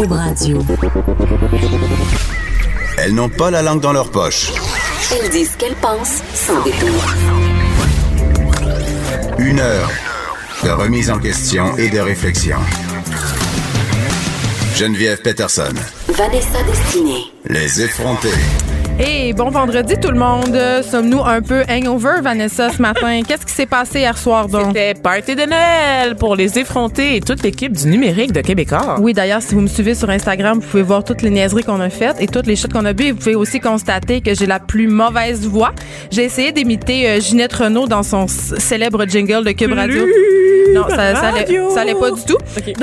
Cube Radio. Elles n'ont pas la langue dans leur poche. Elles disent ce qu'elles pensent sans détour. Une heure de remise en question et de réflexion. Geneviève Peterson. Vanessa Destinée. Les effrontées. Hey, bon vendredi tout le monde. Sommes-nous un peu hangover, Vanessa, ce matin? Qu'est-ce qui s'est passé hier soir, donc? C'était party de Noël pour les effrontés et toute l'équipe du numérique de Québécois. Oui, d'ailleurs, si vous me suivez sur Instagram, vous pouvez voir toutes les niaiseries qu'on a faites et toutes les chutes qu'on a bu. Vous pouvez aussi constater que j'ai la plus mauvaise voix. J'ai essayé d'imiter Ginette Reno dans son célèbre jingle de Cube Radio. Non, ça allait pas du tout. Okay.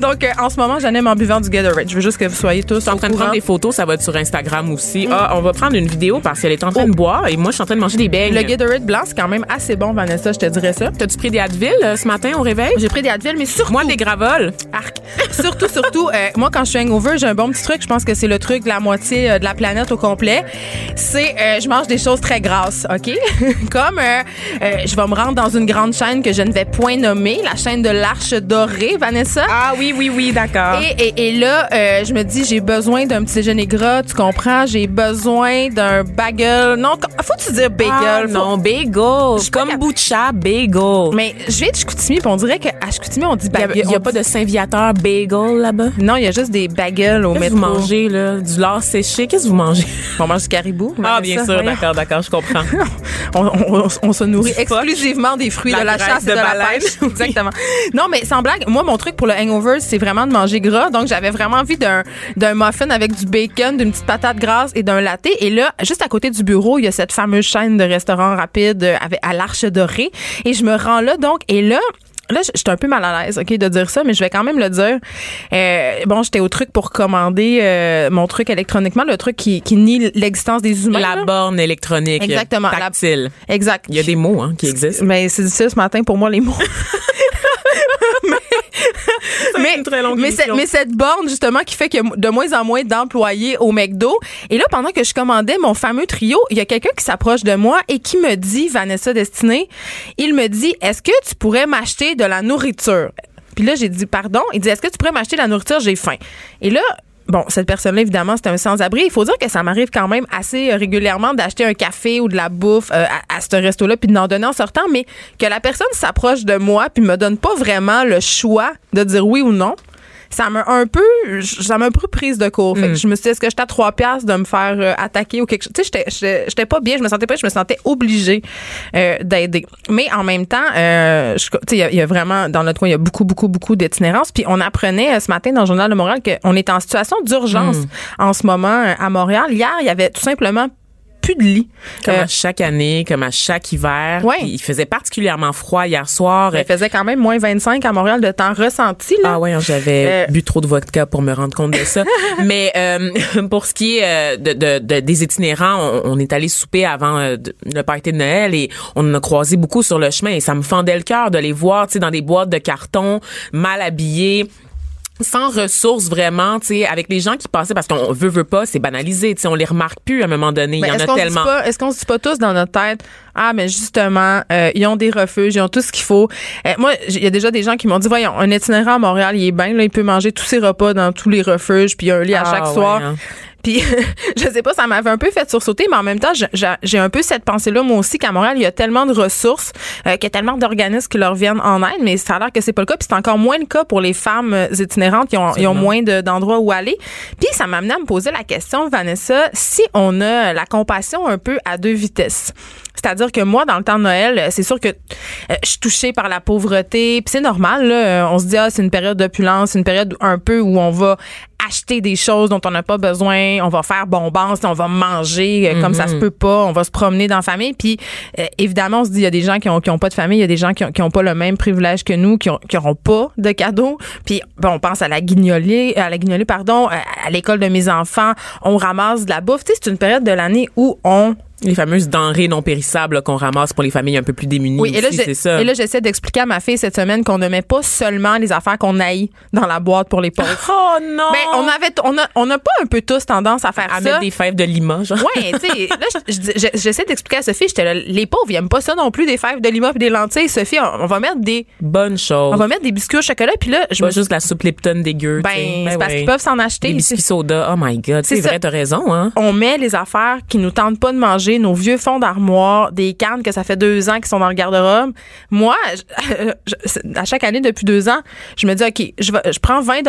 Donc, en ce moment, j'anime en buvant du Gatorade. Je veux juste que vous soyez tous en train de prendre des photos. Ça va être sur Instagram aussi. Ah, on va prendre une vidéo parce qu'elle est en train de boire et moi, je suis en train de manger des beignes. Le Gatorade blanc, c'est quand même assez bon, Vanessa, je te dirais ça. T'as-tu pris des Advil ce matin au réveil? J'ai pris des Advil, mais surtout... Moi, des Gravoles. Arc. Surtout, moi, quand je suis hangover, j'ai un bon petit truc. Je pense que c'est le truc de la moitié de la planète au complet. C'est, je mange des choses très grasses, OK? Comme, je vais me rendre dans une grande chaîne que je ne vais point nommer, la chaîne de l'Arche dorée, Vanessa. Ah oui, d'accord. Et là, je me dis, j'ai besoin d'un petit déjeuner gras, tu comprends? J'ai besoin d'un bagel. Non, faut-tu dire bagel? Ah, non, bagel. Kombucha, bagel. Mais je viens de Chicoutimi, puis on dirait qu'à Chicoutimi, on dit bagel. Il n'y a pas de Saint-Viateur bagel là-bas? Non, il y a juste des bagels au métro. Qu'est-ce que vous mangez, là? Du lard séché? Qu'est-ce que vous mangez? On mange du caribou. Ah, bien sûr, d'accord, je comprends. on se nourrit exclusivement des fruits de la chasse et de la pêche. Exactement. Non, mais sans blague, moi, mon truc pour le hangover, c'est vraiment de manger gras. Donc, j'avais vraiment envie d'un muffin avec du bacon, d'une petite patate grasse et d'un latte. Et là, juste à côté du bureau, il y a cette fameuse chaîne de restaurants rapides à l'Arche dorée. Et je me rends là, donc, et là, je suis un peu mal à l'aise, OK, de dire ça, mais je vais quand même le dire. J'étais au truc pour commander mon truc électroniquement, le truc qui nie l'existence des humains. La borne électronique. Exactement. Tactile. Exact. Il y a des mots qui existent. Mais c'est difficile ce matin pour moi, les mots. Mais cette borne, justement, qui fait qu'il y a de moins en moins d'employés au McDo. Et là, pendant que je commandais mon fameux trio, il y a quelqu'un qui s'approche de moi et qui me dit, Vanessa Destinée, il me dit, est-ce que tu pourrais m'acheter de la nourriture? Puis là, j'ai dit, pardon. Il dit, est-ce que tu pourrais m'acheter de la nourriture? J'ai faim. Et là, cette personne-là, évidemment, c'était un sans-abri. Il faut dire que ça m'arrive quand même assez régulièrement d'acheter un café ou de la bouffe à ce resto-là, puis de m'en donner en sortant, mais que la personne s'approche de moi puis me donne pas vraiment le choix de dire oui ou non. Ça m'a un peu prise de court. Fait que je me suis dit, est-ce que j'étais à 3$ de me faire attaquer ou quelque chose? Tu sais, j'étais pas bien, je me sentais obligée d'aider. Mais en même temps, tu sais, il y a vraiment, dans notre coin, il y a beaucoup d'itinérance. Puis on apprenait ce matin dans le Journal de Montréal qu'on est en situation d'urgence en ce moment à Montréal. Hier, il y avait tout simplement plus de lit. Comme à chaque année, comme à chaque hiver. Ouais. Il faisait particulièrement froid hier soir. Il faisait quand même moins 25 à Montréal de temps ressenti. Là. Ah oui, j'avais bu trop de vodka pour me rendre compte de ça. Mais pour ce qui est des itinérants, on est allé souper avant le party de Noël et on en a croisé beaucoup sur le chemin et ça me fendait le cœur de les voir dans des boîtes de carton, mal habillés, sans ressources vraiment, tu sais, avec les gens qui passaient, parce qu'on veut pas, c'est banalisé, tu sais, on les remarque plus à un moment donné, il y en a tellement. Est-ce qu'on se dit pas tous dans notre tête, ah, mais justement, ils ont des refuges, ils ont tout ce qu'il faut. Moi, il y a déjà des gens qui m'ont dit, voyons, un itinérant à Montréal, il est bien, là, il peut manger tous ses repas dans tous les refuges, puis il y a un lit à chaque soir. Hein. Puis, je sais pas, ça m'avait un peu fait sursauter, mais en même temps, j'ai un peu cette pensée-là, moi aussi, qu'à Montréal, il y a tellement de ressources, qu'il y a tellement d'organismes qui leur viennent en aide, mais ça a l'air que c'est pas le cas. Puis, c'est encore moins le cas pour les femmes itinérantes qui ont moins d'endroits où aller. Puis, ça m'a amené à me poser la question, Vanessa, si on a la compassion un peu à deux vitesses. C'est-à-dire que moi, dans le temps de Noël, c'est sûr que je suis touchée par la pauvreté. Puis c'est normal, là. On se dit, ah, c'est une période d'opulence, une période un peu où on va acheter des choses dont on n'a pas besoin, on va faire bombance, on va manger comme ça se peut pas, on va se promener dans la famille. Puis évidemment, on se dit, il y a des gens qui ont pas de famille, il y a des gens qui ont pas le même privilège que nous, qui auront pas de cadeaux. Puis ben, on pense à la guignolée, à l'école de mes enfants, on ramasse de la bouffe. Tu sais, c'est une période de l'année où on... Les fameuses denrées non périssables là, qu'on ramasse pour les familles un peu plus démunies. Oui, et là, aussi, c'est ça. Et là, j'essaie d'expliquer à ma fille cette semaine qu'on ne met pas seulement les affaires qu'on haït dans la boîte pour les pauvres. Oh non! Ben, on a pas un peu tous tendance à faire à ça. À mettre des fèves de lima, genre. Oui, tu sais, là, j'essaie d'expliquer à Sophie, j'étais là, les pauvres, ils aiment pas ça non plus, des fèves de lima et des lentilles. Sophie, on va mettre des... Bonnes choses. On va mettre des biscuits au chocolat, puis là... Pas juste la soupe Lipton dégueu. Ben, c'est parce qu'ils peuvent s'en acheter. Des biscuits soda, oh my God. C'est vrai, t'as raison, hein. On met les affaires qui nous tentent pas de manger, nos vieux fonds d'armoire, des cannes que ça fait 2 ans qui sont dans le garde-robe. Moi, à chaque année depuis 2 ans, je me dis, OK, je prends $20,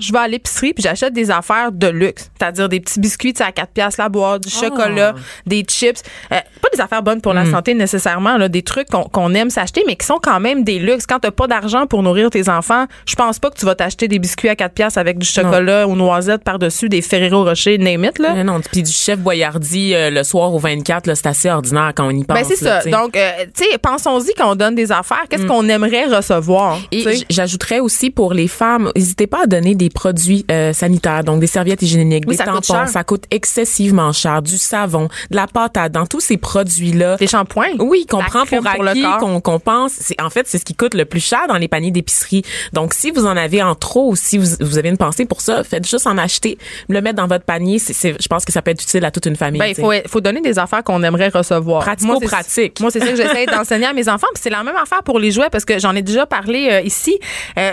je vais à l'épicerie puis j'achète des affaires de luxe, c'est-à-dire des petits biscuits à 4$ la boîte, du chocolat, des chips. Pas des affaires bonnes pour la santé nécessairement, là, des trucs qu'on aime s'acheter, mais qui sont quand même des luxes. Quand t'as pas d'argent pour nourrir tes enfants, je pense pas que tu vas t'acheter des biscuits à 4$ avec du chocolat aux noisettes par-dessus, des Ferrero Rocher, name it, là. Non, puis du chef Boyardi le soir au 24, là, c'est assez ordinaire quand on y pense. Ben c'est là, ça. T'sais. Donc, tu sais, pensons-y quand on donne des affaires, qu'est-ce qu'on aimerait recevoir? T'sais? Et j'ajouterais aussi pour les femmes, n'hésitez pas à donner des produits sanitaires, donc des serviettes hygiéniques, des tampons, ça coûte excessivement cher, du savon, de la pâte à dents, tous ces produits-là. Des shampoings. Oui, qu'on prend pour acquis, qu'on pense. C'est ce qui coûte le plus cher dans les paniers d'épicerie. Donc, si vous en avez en trop ou si vous avez une pensée pour ça, faites juste en acheter, le mettre dans votre panier. Je pense que ça peut être utile à toute une famille. Ben, il faut donner des affaires qu'on aimerait recevoir. Pratico-pratique. Moi, c'est ça que j'essaie d'enseigner à mes enfants. Puis c'est la même affaire pour les jouets parce que j'en ai déjà parlé ici.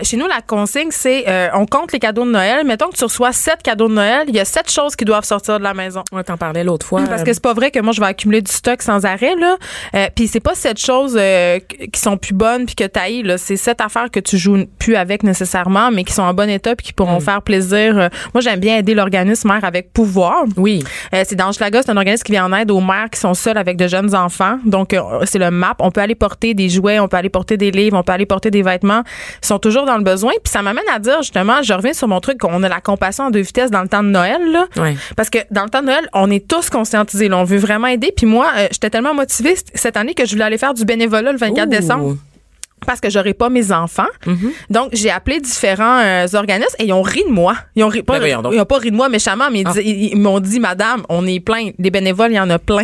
Chez nous, la consigne, c'est on compte les cadeaux de Noël. Mettons que tu reçois 7 cadeaux de Noël. Il y a 7 choses qui doivent sortir de la maison. Ouais, t'en parlais l'autre fois. Parce que c'est pas vrai que moi, je vais accumuler du stock sans arrêt, là. Puis c'est pas 7 choses qui sont plus bonnes puis que t'haïs, là. C'est 7 affaires que tu joues plus avec nécessairement, mais qui sont en bon état puis qui pourront faire plaisir. Moi, j'aime bien aider l'organisme Mère avec Pouvoir. Oui. C'est dans Hochelaga, c'est un organisme qui vient en aide aux mères qui sont seules avec de jeunes enfants. Donc, c'est le MAP. On peut aller porter des jouets, on peut aller porter des livres, on peut aller porter des vêtements. Ils sont toujours dans le besoin. Puis ça m'amène à dire, justement, je reviens sur mon truc qu'on a la compassion en 2 vitesses dans le temps de Noël, là. Oui. Parce que dans le temps de Noël, on est tous conscientisés, là. On veut vraiment aider. Puis moi, j'étais tellement motivée cette année que je voulais aller faire du bénévolat le 24 décembre. Parce que j'aurais pas mes enfants. Mm-hmm. Donc, j'ai appelé différents organismes et ils ont ri de moi. Ils ont pas ri de moi méchamment, mais ils m'ont dit, madame, on est plein. Des bénévoles, il y en a plein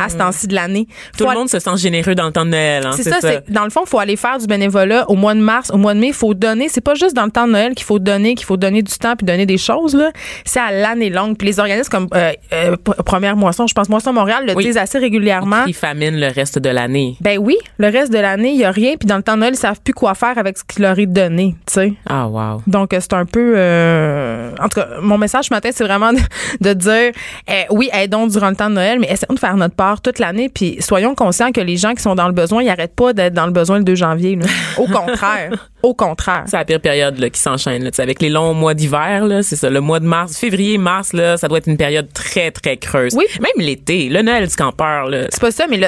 à ce temps-ci de l'année. Tout le monde se sent généreux dans le temps de Noël. Hein, c'est ça. Dans le fond, il faut aller faire du bénévolat au mois de mars, au mois de mai. Il faut donner. C'est pas juste dans le temps de Noël qu'il faut donner du temps puis donner des choses, là. C'est à l'année longue. Puis les organismes comme Première Moisson, je pense Moisson Montréal, le disent assez régulièrement. Ils faminent le reste de l'année. Ben oui, le reste de l'année, il y a rien. Puis dans le temps Noël, ils savent plus quoi faire avec ce qu'il leur est donné, tu sais. Ah, wow. Donc, c'est un peu... En tout cas, mon message ce matin, c'est vraiment de dire, oui, aidons durant le temps de Noël, mais essayons de faire notre part toute l'année, puis soyons conscients que les gens qui sont dans le besoin, ils n'arrêtent pas d'être dans le besoin le 2 janvier. Là. Au contraire. C'est la pire période là, qui s'enchaîne. Là, avec les longs mois d'hiver, là, c'est ça, le mois de mars, février, mars, là, ça doit être une période très, très creuse. Oui. Même l'été, le Noël du campeur. Là. C'est pas ça, mais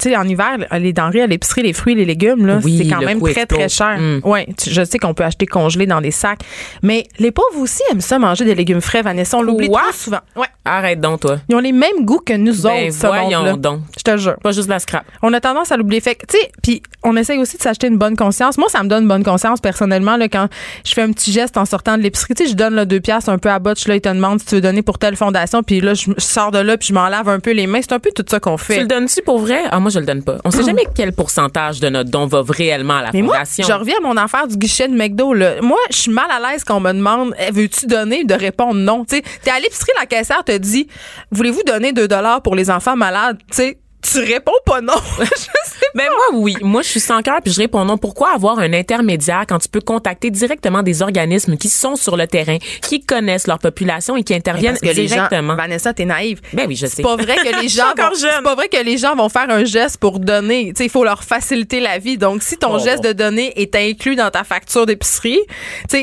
tu sais, en hiver, les denrées à l'épicerie, les fruits, les légumes, là, oui, c'est quand même très, très cher. Mm. Oui, je sais qu'on peut acheter congelé dans des sacs. Mais les pauvres aussi aiment ça, manger des légumes frais, Vanessa. On l'oublie trop souvent. Ouais. Arrête donc, toi. Ils ont les mêmes goûts que nous autres, ce monde-là. Donc. Je te jure. Pas juste la scrap. On a tendance à l'oublier. Fait que, tu sais, puis on essaye aussi de s'acheter une bonne conscience. Moi, ça me donne bonne conscience, personnellement, là, quand je fais un petit geste en sortant de l'épicerie. Tu sais, je donne là, 2$ un peu à botch, là, ils te demandent si tu veux donner pour telle fondation, puis là, je sors de là, puis je m'en lave un peu les mains. C'est un peu tout ça qu'on fait. Tu le donnes-tu pour vrai? Ah, moi, je le donne pas. On sait jamais quel pourcentage de notre don va réellement à la fondation. Moi, je reviens à mon affaire du guichet de McDo, là. Moi, je suis mal à l'aise quand on me demande, veux-tu donner? De répondre non. Tu sais, t'es à l'épicerie, la caissière te dit, voulez-vous donner $2 pour les enfants malades? Tu sais, tu réponds pas non. Mais moi, oui. Moi, je suis sans cœur puis je réponds non. Pourquoi avoir un intermédiaire quand tu peux contacter directement des organismes qui sont sur le terrain, qui connaissent leur population et qui interviennent directement? Les gens, Vanessa, t'es naïve. Ben oui, je sais. C'est pas vrai que les gens vont faire un geste pour donner. Il faut leur faciliter la vie. Donc, si ton geste de donner est inclus dans ta facture d'épicerie,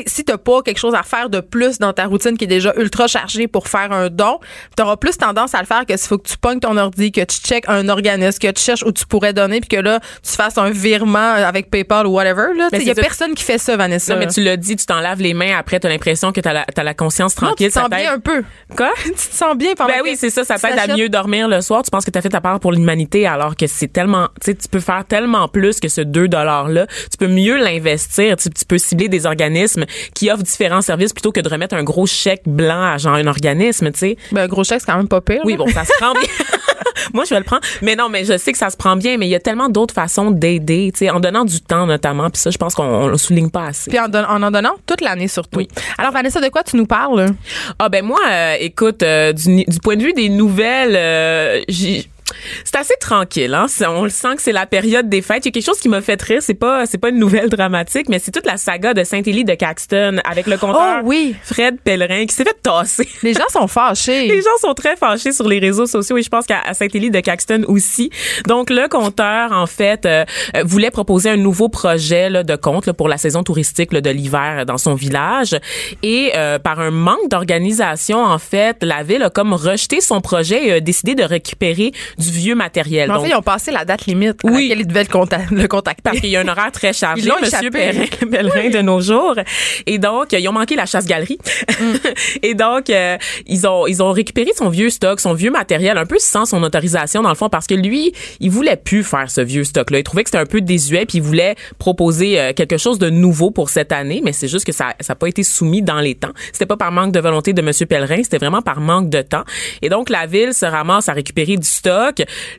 si t'as pas quelque chose à faire de plus dans ta routine qui est déjà ultra chargée pour faire un don, t'auras plus tendance à le faire que s'il faut que tu pognes ton ordi, que tu checkes un un organisme que tu cherches où tu pourrais donner puis que là, tu fasses un virement avec PayPal ou whatever. Il n'y a personne qui fait ça, Vanessa. Non, mais tu l'as dit, tu t'en laves les mains après, t'as l'impression que t'as la conscience tranquille. Non, tu te sens bien un peu. Quoi? Tu te sens bien pendant que... Ben oui, c'est ça, ça t'aide à mieux dormir le soir. Tu penses que t'as fait ta part pour l'humanité alors que c'est tellement... Tu sais, tu peux faire tellement plus que ce 2 $-là. Tu peux mieux l'investir. Tu peux cibler des organismes qui offrent différents services plutôt que de remettre un gros chèque blanc à genre un organisme, tu sais. Ben, un gros chèque, c'est quand même pas pire. Oui, bon, ça se prend bien. Moi, je vais le prendre. Mais non, mais je sais que ça se prend bien, mais il y a tellement d'autres façons d'aider, tu sais, en donnant du temps notamment. Puis ça, je pense qu'on le souligne pas assez. Puis en donnant toute l'année surtout. Oui. Alors, Vanessa, de quoi tu nous parles? Ah, ben moi, écoute, du point de vue des nouvelles, c'est assez tranquille, hein. On le sent que c'est la période des fêtes. Il y a quelque chose qui m'a fait rire. C'est pas une nouvelle dramatique, mais c'est toute la saga de Saint-Élie de Caxton avec le compteur Fred Pellerin qui s'est fait tasser. Les gens sont fâchés. Les gens sont très fâchés sur les réseaux sociaux et je pense qu'à Saint-Élie de Caxton aussi. Donc, le compteur, en fait, voulait proposer un nouveau projet, là, de compte, là, pour la saison touristique, là, de l'hiver dans son village. Et, par un manque d'organisation, en fait, la ville a comme rejeté son projet et a décidé de récupérer du vieux matériel. En fait, ils ont passé la date limite à laquelle ils devaient le contacter. Parce qu'il y a un horaire très chargé, monsieur Pellerin de nos jours. Et donc, ils ont manqué la chasse-galerie. Mm. Et donc, ils ont récupéré son vieux stock, son vieux matériel, un peu sans son autorisation, dans le fond, parce que lui, il voulait plus faire ce vieux stock-là. Il trouvait que c'était un peu désuet, puis il voulait proposer quelque chose de nouveau pour cette année, mais c'est juste que ça n'a pas été soumis dans les temps. C'était pas par manque de volonté de monsieur Pellerin, c'était vraiment par manque de temps. Et donc, la ville se ramasse à récupérer du stock.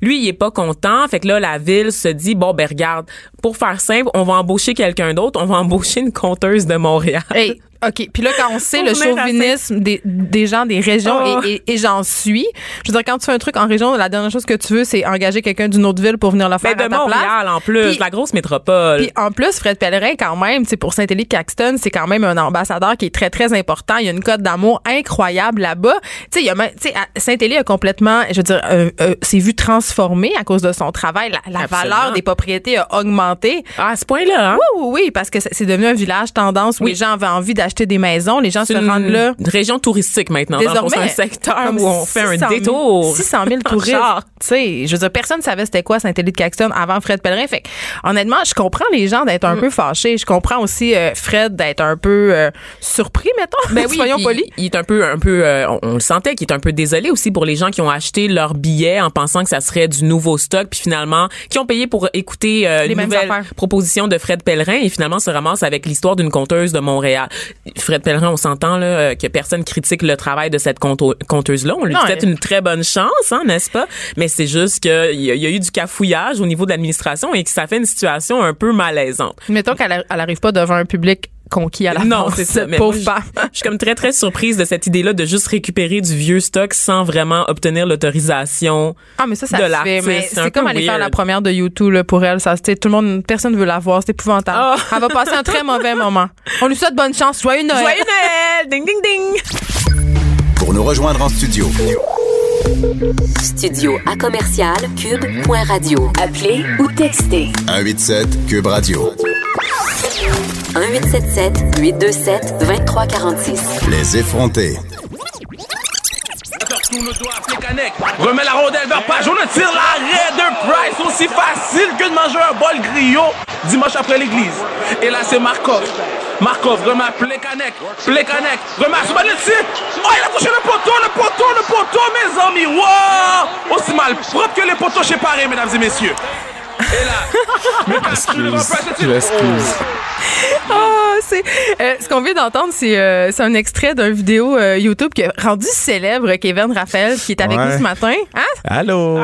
Lui, il est pas content. Fait que là, la ville se dit, bon, ben regarde, pour faire simple, on va embaucher quelqu'un d'autre. On va embaucher une conteuse de Montréal. Hey. OK. Puis là, quand on sait le chauvinisme des gens, des régions, et j'en suis, je veux dire, quand tu fais un truc en région, la dernière chose que tu veux, c'est engager quelqu'un d'une autre ville pour venir le faire à ta place. Mais de Montréal, en plus, la grosse métropole. Puis en plus, Fred Pellerin, quand même, tu sais, pour Saint-Élie de Caxton, c'est quand même un ambassadeur qui est très, très important. Il y a une cote d'amour incroyable là-bas. Tu sais, Saint-Élie a complètement, je veux dire, s'est vu transformer à cause de son travail. La valeur des propriétés a augmenté. Ah, à ce point-là, hein? Oui, parce que c'est devenu un village tendance où les gens avaient envie d'acheter des maisons, les gens se rendent là. Une région touristique maintenant. Désormais, dans un secteur où on fait un détour. 600 000 touristes. Tu sais, je veux dire, personne ne savait c'était quoi Saint-Élie de Caxton avant Fred Pellerin. Fait honnêtement, je comprends les gens d'être un peu fâchés. Je comprends aussi Fred d'être un peu surpris, mettons. Ben oui, soyons polis. Il est un peu, on le sentait qu'il est un peu désolé aussi pour les gens qui ont acheté leurs billets en pensant que ça serait du nouveau stock, puis finalement, qui ont payé pour écouter les nouvelles propositions de Fred Pellerin et finalement se ramassent avec l'histoire d'une conteuse de Montréal. Fred Pellerin, on s'entend là que personne critique le travail de cette conteuse-là. On lui dit peut-être une très bonne chance, hein, n'est-ce pas? Mais c'est juste qu'il y a eu du cafouillage au niveau de l'administration et que ça fait une situation un peu malaisante. Mettons qu'elle n'arrive pas devant un public conquis à la France. C'est ça. Mais moi, je suis comme très, très surprise de cette idée-là de juste récupérer du vieux stock sans vraiment obtenir l'autorisation de l'artiste. C'est comme aller faire la première de YouTube là, pour elle. Ça, tout le monde, personne veut la voir. C'est épouvantable. Oh. Elle va passer un très mauvais moment. On lui souhaite bonne chance. Joyeux Noël. Joyeux Noël. Ding, ding, ding. Pour nous rejoindre en studio. Studio à commercial cube.radio. Appelez ou textez. 187 Cube Radio. 1-877-827-2346. Les effrontés. Plékanek remet la rondelle vers Page. On attire l'arrêt de Price. Aussi facile que de manger un bol griot dimanche après l'église. Et là, c'est Markov. Markov remet à Plékanek. Plékanek remet à Subanetti. Oh, il a touché le poteau, le poteau, le poteau, mes amis. Wow! Aussi mal propre que les poteaux chez Parée, mesdames et messieurs. Et là, je m'excuse. Ce qu'on vient d'entendre, c'est un extrait d'une vidéo YouTube qui a rendu célèbre Kevin Raphaël, qui est avec nous ce matin. Hein? Allô?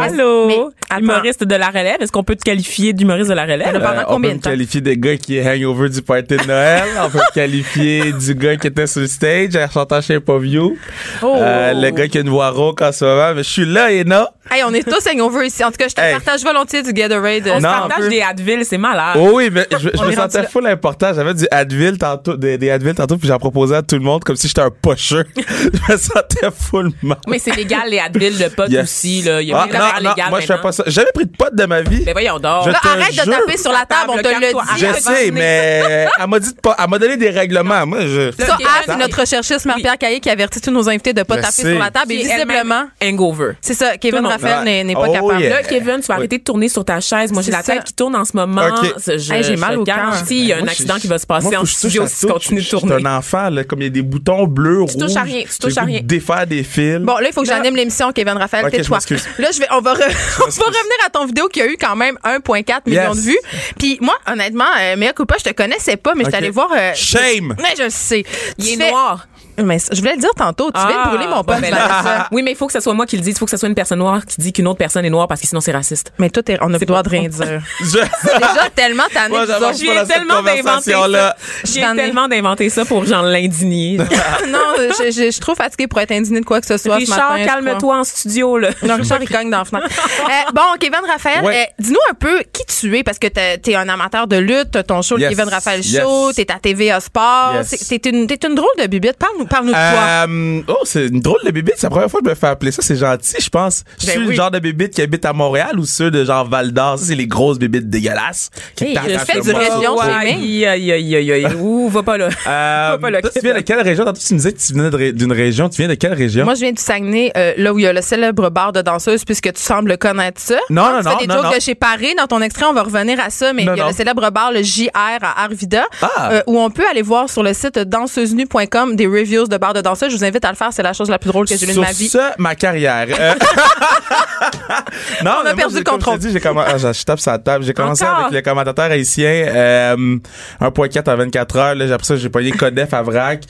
Humoriste de la relève. Est-ce qu'on peut te qualifier d'humoriste de la relève? On peut me qualifier des gars qui est hangover du party de Noël. On peut me qualifier du gars qui était sur le stage en chantant chez Poview. Le gars qui a une voix rauque en ce moment. Mais je suis là, Ena. Hey, on est tous hangover ici. En tout cas, je te partage volontiers du Gatorade. On se partage des Advil, c'est malade. Oh oui, mais je me sentais full important. J'avais du Advil tantôt, des des Advil tantôt, puis j'en proposais à tout le monde comme si j'étais un pocheux. Je me sentais full mal. Mais c'est légal, les Advil, le pot aussi, là. Il y a plein d'affaires légales. Moi, je fais pas ça. J'ai jamais pris de pot de ma vie. Mais voyons donc. Là, arrête de taper sur la table, on te le dit. Je sais, mais elle m'a dit de pas. Elle m'a donné des règlements. Moi, je. Ça, c'est notre recherchiste Marc-Pierre Caillé qui avertit tous nos invités de pas taper sur la table. Et visiblement, hangover. C'est ça, Kevin Raphaël n'est pas capable. Là, Kevin, tu vas arrêter de tourner sur ta chaise. Moi, j'ai la tête qui tourne en ce moment. J'ai mal au cœur. Il y a un accident qui va se passer en studio si tu continues de tourner. C'est un enfant, là, comme il y a des boutons bleus, rouges. Tu touches à rien. Défaire des fils. Bon, là, il faut que j'anime l'émission, Kevin Raphaël. Tais-toi. Là, on va revenir à ton vidéo qui a eu quand même 1,4 million de vues. Puis moi, honnêtement, Mea Culpa, je te connaissais pas, mais je suis allée voir. Shame! Mais je sais. Il est noir. Mais je voulais le dire tantôt. Tu viens de brûler mon pote. Oui, mais il faut que ce soit moi qui le dise. Il faut que ce soit une personne noire qui dit qu'une autre personne est noire parce que sinon c'est raciste. Mais toi, on a le droit de rien dire. C'est déjà tellement tanné. J'ai tellement d'inventer ça. J'ai tellement d'inventé ça pour genre l'indigner. Non, je suis trop fatiguée pour être indignée de quoi que ce soit. Richard, calme-toi en studio, là. Non, Richard, il cogne dans la fenêtre. Bon, Kevin Raphaël, dis-nous un peu qui tu es parce que t'es un amateur de lutte. T'as ton show, le Kevin Raphaël Show. T'es à TVA Sports. T'es une drôle de bibite. Parle-nous de toi. C'est une drôle de bébite. C'est la première fois que je me fais appeler ça. C'est gentil, je pense. Je suis le genre de bébite qui habite à Montréal ou ceux de genre Val-d'Or. Ça, c'est les grosses bébites dégueulasses. Je fais du région. Va pas là. Tu viens de quelle région? Tantôt, tu me disais que tu venais d'une région. Tu viens de quelle région? Moi, je viens du Saguenay, là où il y a le célèbre bar de danseuses, puisque tu sembles connaître ça. Non. Tu fais des jokes de Chez Parée. Dans ton extrait, on va revenir à ça, mais il y a le célèbre bar, le JR à Arvida, où on peut aller voir sur le site danseuses.com des reviews de bar de danseuse. Je vous invite à le faire. C'est la chose la plus drôle que j'ai lue de ma vie. C'est ça, ma carrière. Non, on a perdu le contrôle. Je tape sur la table. J'ai commencé avec le commentateur haïtien. 1,4 en 24 heures. Là, après ça, j'ai payé Codef à Vrac.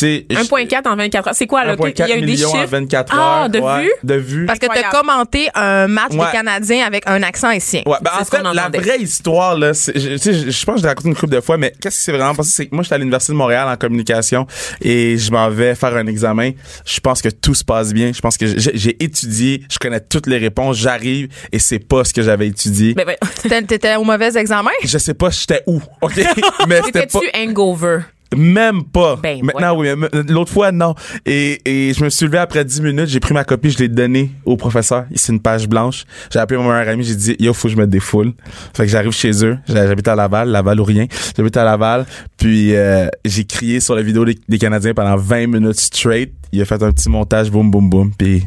1,4 en 24 heures. C'est quoi? Là, il y a eu des chiffres. 24 heures, de vues. Parce que tu as commenté un match des Canadiens avec un accent haïtien. Ouais, en fait, la vraie histoire, là, je pense que je l'ai raconté une couple de fois, mais qu'est-ce qui s'est vraiment passé? C'est que moi, j'étais à l'Université de Montréal en communication et je m'en vais faire un examen. Je pense que tout se passe bien. Je pense que j'ai étudié, je connais toutes les réponses, j'arrive et c'est pas ce que j'avais étudié. Mais t'étais au mauvais examen? Je sais pas, j'étais où. OK, mais c'était pas... T'étais-tu hangover? Même pas. Maintenant, oui. L'autre fois, non. Et je me suis levé après 10 minutes, j'ai pris ma copie, je l'ai donnée au professeur. C'est une page blanche. J'ai appelé mon meilleur ami, j'ai dit, yo, faut que je me défoule. Fait que j'arrive chez eux. J'habite à Laval ou rien. J'habite à Laval. Puis, j'ai crié sur la vidéo des Canadiens pendant 20 minutes straight. Il a fait un petit montage, boum, boum, boum. Puis,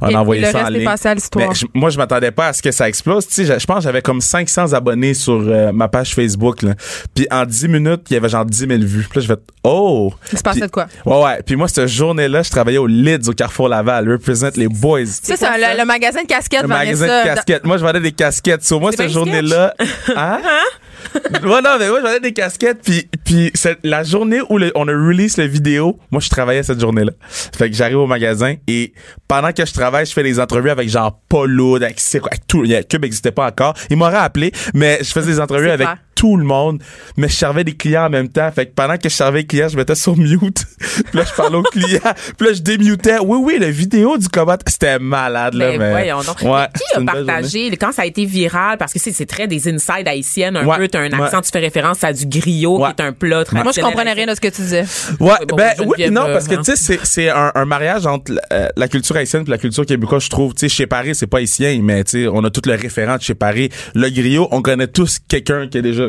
on a envoyé ça en ligne. Mais moi, je m'attendais pas à ce que ça explose. Tu sais, je pense que j'avais comme 500 abonnés sur ma page Facebook, là. Puis en 10 minutes, il y avait genre 10 000 vues. Puis là, je vais il se passait de quoi? Ouais. Puis moi, cette journée-là, je travaillais au Lids, au Carrefour Laval. Represent les boys. C'est le magasin de casquettes. Le magasin de casquettes. Moi, je vendais des casquettes. Sur moi, cette journée-là... Hein? Ouais, non, mais moi, je vendais des casquettes. Puis la journée où on a release la vidéo, moi, je travaillais cette journée-là. Fait que j'arrive au magasin et pendant que je travaille, je fais des entrevues avec genre Polo, avec tout. Cube n'existait pas encore. Il m'aurait appelé, mais je faisais des entrevues avec tout le monde, mais je servais des clients en même temps. Fait que pendant que je servais les clients, je mettais sur mute. Puis là, je parlais aux clients. Puis là, je démutais. Oui, la vidéo du combat, c'était malade, là. Mais voyons donc. Ouais, mais qui a partagé quand ça a été viral? Parce que c'est très des insides haïtiennes. Un peu, t'as un accent, tu fais référence à du griot qui est un plat traditionnel. Moi, je comprenais rien de ce que tu disais. Non, parce que, tu sais, c'est un mariage entre la culture haïtienne et la culture québécoise, je trouve. Tu sais, Chez Parée, c'est pas haïtien, mais tu sais, on a tout le référent de Chez Parée. Le griot, on connaît tous quelqu'un qui est déjà.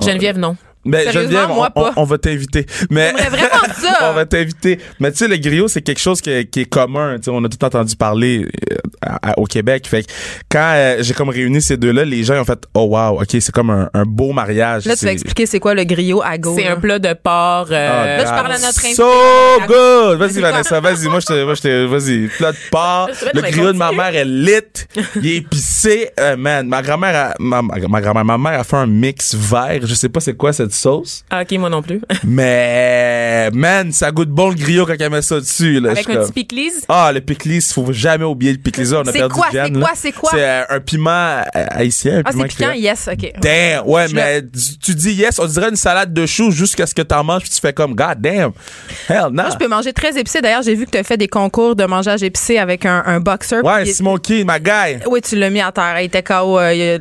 Geneviève, non. Mais Geneviève, on va t'inviter. Mais vraiment ça. On va t'inviter. Mais tu sais, le griot, c'est quelque chose qui est commun. T'sais, on a tout entendu parler au Québec. Fait que quand j'ai comme réuni ces deux-là, les gens ont fait « Oh wow, OK, c'est comme un beau mariage. » Là, tu vas expliquer c'est quoi le griot à go. C'est un plat de porc. Là, je parle à notre invité. So good! Vas-y, Vanessa, vas-y. Vas-y. Plat de porc. Le griot de ma mère est lit. Il est épicé. Man, ma mère a fait un mix vert. Je sais pas c'est quoi cette sauce. Ah, OK, moi non plus. Mais, man, ça goûte bon le griot quand elle met ça dessus. Là, avec un petit piclis? Ah, le piclis, faut jamais oublier le piclis. On a perdu quoi, Diane, c'est quoi? C'est un piment haïtien. Ah, c'est piquant, yes, OK. Damn, ouais, mais tu dis yes, on dirait une salade de choux jusqu'à ce que t'en manges puis tu fais comme, god damn, hell no. Moi, je peux manger très épicé. D'ailleurs, j'ai vu que t'as fait des concours de mangeage épicé avec un boxer. Ouais, Simon Key, ma guy. Oui, tu l'as mis à terre. Il était KO.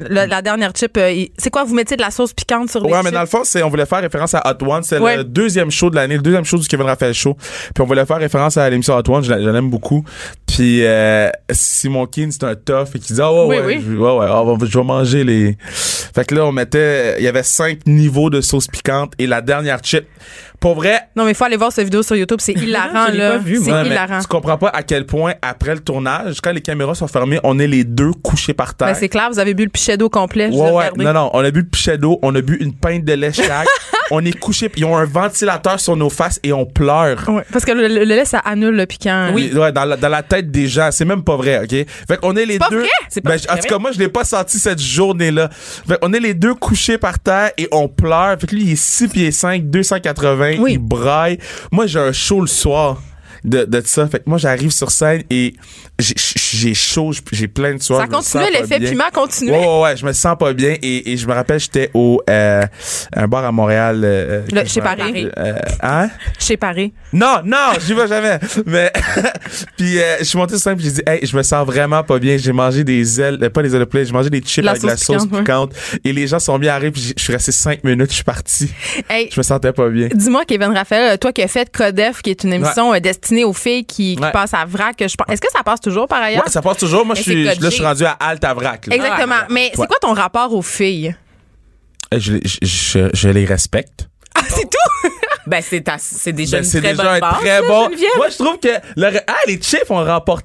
La dernière chip, c'est quoi, vous mettiez de la sauce piquante sur les chips? Ouais, mais dans le fond, c'est, on voulait faire référence à Hot One. C'est le deuxième show de l'année, le deuxième show du Kevin Raphaël Show. Puis on voulait faire référence à l'émission Hot One. Je l'aime beaucoup. Puis Simon Keane, c'est un tough. Et qui disait, je vais manger les... Fait que là, on mettait... Il y avait 5 niveaux de sauce piquante. Et la dernière chip... Pour vrai... Non, mais il faut aller voir cette vidéo sur YouTube. C'est hilarant, là. Vu, c'est hilarant. Tu comprends pas à quel point, après le tournage, quand les caméras sont fermées, on est les deux couchés par terre. Ben, c'est clair, vous avez bu le pichet d'eau complet. Non, on a bu le pichet d'eau, on a bu une pinte de lait chaque. On est couchés, ils ont un ventilateur sur nos faces et on pleure. Ouais, parce que le lait, ça annule le piquant. Oui. Ouais, dans la tête des gens. C'est même pas vrai, OK? Fait qu'on est les deux... C'est pas vrai? En tout cas, moi, je l'ai pas senti cette journée-là. Fait qu'on est les deux couchés par terre et on pleure. Fait que lui, il est 6'5", 280. Oui. Il braille. Moi, j'ai un show le soir de ça. Fait que moi, j'arrive sur scène et j'ai chaud, j'ai plein de soirs. Ça continuait, l'effet piment continuait. Ouais, je me sens pas bien. Et je me rappelle, j'étais au un bar à Montréal. Chez Parée. Hein? Chez Parée. Non, j'y vais jamais. Mais puis je suis monté sur scène et j'ai dit, hey, je me sens vraiment pas bien. J'ai mangé des ailes, pas des ailes de poulet, j'ai mangé des chips avec de la sauce piquante. Ouais. Et les gens sont bien arrivés. Puis je suis resté 5 minutes, je suis parti. Hey, je me sentais pas bien. Dis-moi, Kevin Raphaël, toi qui as fait Codef, qui est une émission destinée aux filles qui passent à vrac. Est-ce que ça passe toujours par ailleurs? Ouais, ça passe toujours. Moi, je suis rendu à halte à vrac. Là. Exactement. Mais c'est quoi ton rapport aux filles? Je les respecte. Ah, c'est tout? Ben, c'est déjà une très bonne base. C'est déjà très bon. Moi, je trouve que... les chiffs,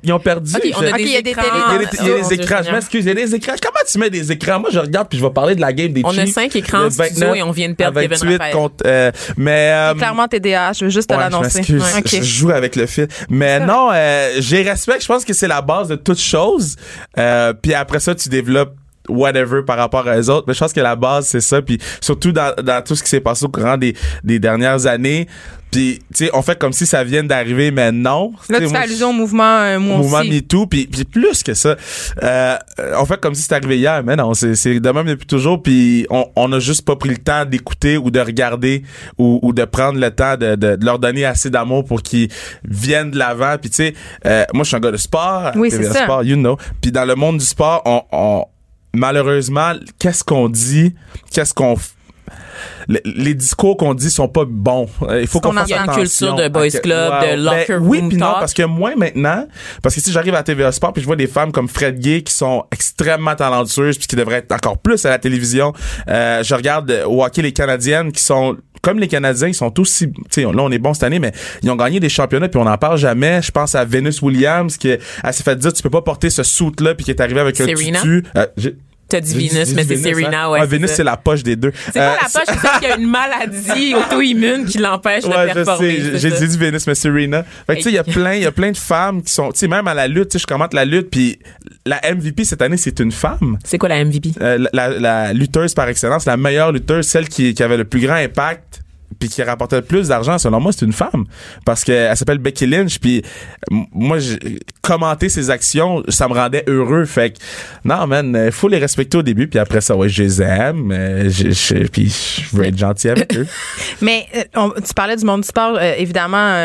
ils ont perdu. OK, on a des écrans. Il y a des écrans. Je m'excuse, il y a des écrans. Comment tu mets des écrans? Moi, je regarde, puis je vais parler de la game des chiffs. On a 5 écrans en studio et on vient de perdre Kevin Raphaël. Mais clairement, TDAH, je veux juste te l'annoncer. Je m'excuse, je joue avec le fil. Mais non, j'ai respect. Je pense que c'est la base de toute chose. Puis après ça, tu développes whatever par rapport à eux autres, mais je pense que la base c'est ça, puis surtout dans tout ce qui s'est passé au courant des dernières années, puis tu sais, on fait comme si ça vient d'arriver, mais non. Là, tu fais allusion au mouvement MeToo, puis plus que ça, on fait comme si c'était arrivé hier, mais non, c'est de même depuis toujours, puis on a juste pas pris le temps d'écouter ou de regarder ou de prendre le temps de leur donner assez d'amour pour qu'ils viennent de l'avant, puis tu sais, moi je suis un gars de sport, oui, c'est ça. Sport, you know, puis dans le monde du sport, on malheureusement, qu'est-ce qu'on dit, qu'est-ce qu'on les discours qu'on dit sont pas bons. Il faut qu'on fasse attention. On a une culture de boys club, de locker room talk. Oui, puis non, parce que moi maintenant, parce que si j'arrive à TVA Sports puis je vois des femmes comme Fred Gay qui sont extrêmement talentueuses puis qui devraient être encore plus à la télévision, je regarde au hockey les Canadiennes qui sont comme les Canadiens, ils sont aussi... Là, on est bon cette année, mais ils ont gagné des championnats puis on n'en parle jamais. Je pense à Venus Williams qui elle s'est fait dire, tu peux pas porter ce suit-là puis qui est arrivée avec Serena? Un tutu. T'as dit Venus, mais c'est Serena, ouais. Venus, c'est la poche des deux. C'est pas la poche, c'est qu'il y a une maladie auto-immune qui l'empêche de performer. J'ai dit Venus, mais Serena. Fait que tu sais, il y a plein de femmes qui sont, tu sais, même à la lutte, tu sais, je commente la lutte, puis la MVP cette année, c'est une femme. C'est quoi la MVP? La lutteuse par excellence, la meilleure lutteuse, celle qui avait le plus grand impact, puis qui rapportait le plus d'argent, selon moi, c'est une femme. Parce qu'elle s'appelle Becky Lynch, puis moi, commenter ses actions, ça me rendait heureux. Fait que, non, man, il faut les respecter au début, puis après ça, ouais, je les aime, puis je veux être gentil avec eux. Mais tu parlais du monde du sport, évidemment,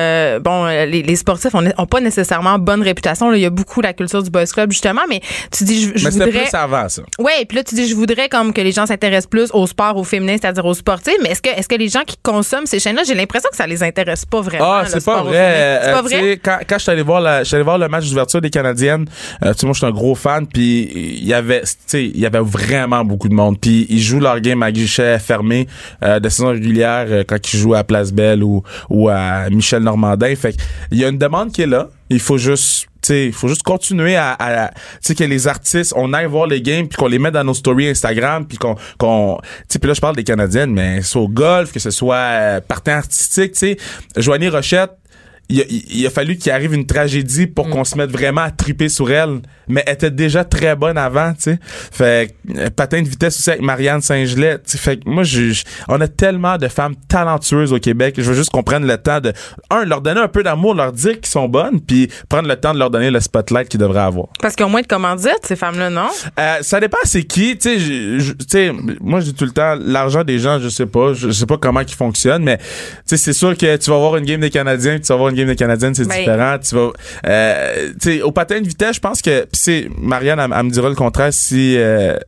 les sportifs n'ont pas nécessairement bonne réputation. Il y a beaucoup la culture du boys club, justement, mais tu dis, je voudrais... Mais c'était plus avant, ça. Oui, puis là, tu dis, je voudrais comme que les gens s'intéressent plus au sport, au féminin, c'est-à-dire aux sportifs, mais est-ce que les gens qui consomment ces chaînes-là, j'ai l'impression que ça les intéresse pas vraiment. Ah, c'est pas vrai. C'est pas vrai. Quand je suis allé voir le match d'ouverture des Canadiennes, moi, je suis un gros fan, puis il y avait vraiment beaucoup de monde. Puis ils jouent leur game à guichet fermé de saison régulière quand ils jouent à Place Belle ou à Michel Normandin. Fait qu'il y a une demande qui est là. Il faut juste continuer à tu sais, que les artistes, on aille voir les games puis qu'on les mette dans nos stories Instagram puis qu'on tu sais, puis là, je parle des Canadiennes, mais soit au golf, que ce soit partant artistique, tu sais, Joanie Rochette, il a fallu qu'il arrive une tragédie pour qu'on se mette vraiment à triper sur elle, mais elle était déjà très bonne avant, tu sais. Fait patin de vitesse aussi avec Marianne Saint-Gelais, tu sais. Fait que moi on a tellement de femmes talentueuses au Québec, je veux juste qu'on prenne le temps de leur donner un peu d'amour, leur dire qu'ils sont bonnes, puis prendre le temps de leur donner le spotlight qu'ils devraient avoir. Parce qu'ils ont moins de commandites ces femmes-là, non? Ça dépend c'est qui, tu sais, moi je dis tout le temps l'argent des gens, je sais pas comment ils fonctionnent, mais tu sais c'est sûr que tu vas voir une game des Canadiens, puis tu vas voir une game des Canadiennes, c'est différent. Tu vas, tu sais, au patin de vitesse, je pense que c'est Marianne, elle me dira le contraire si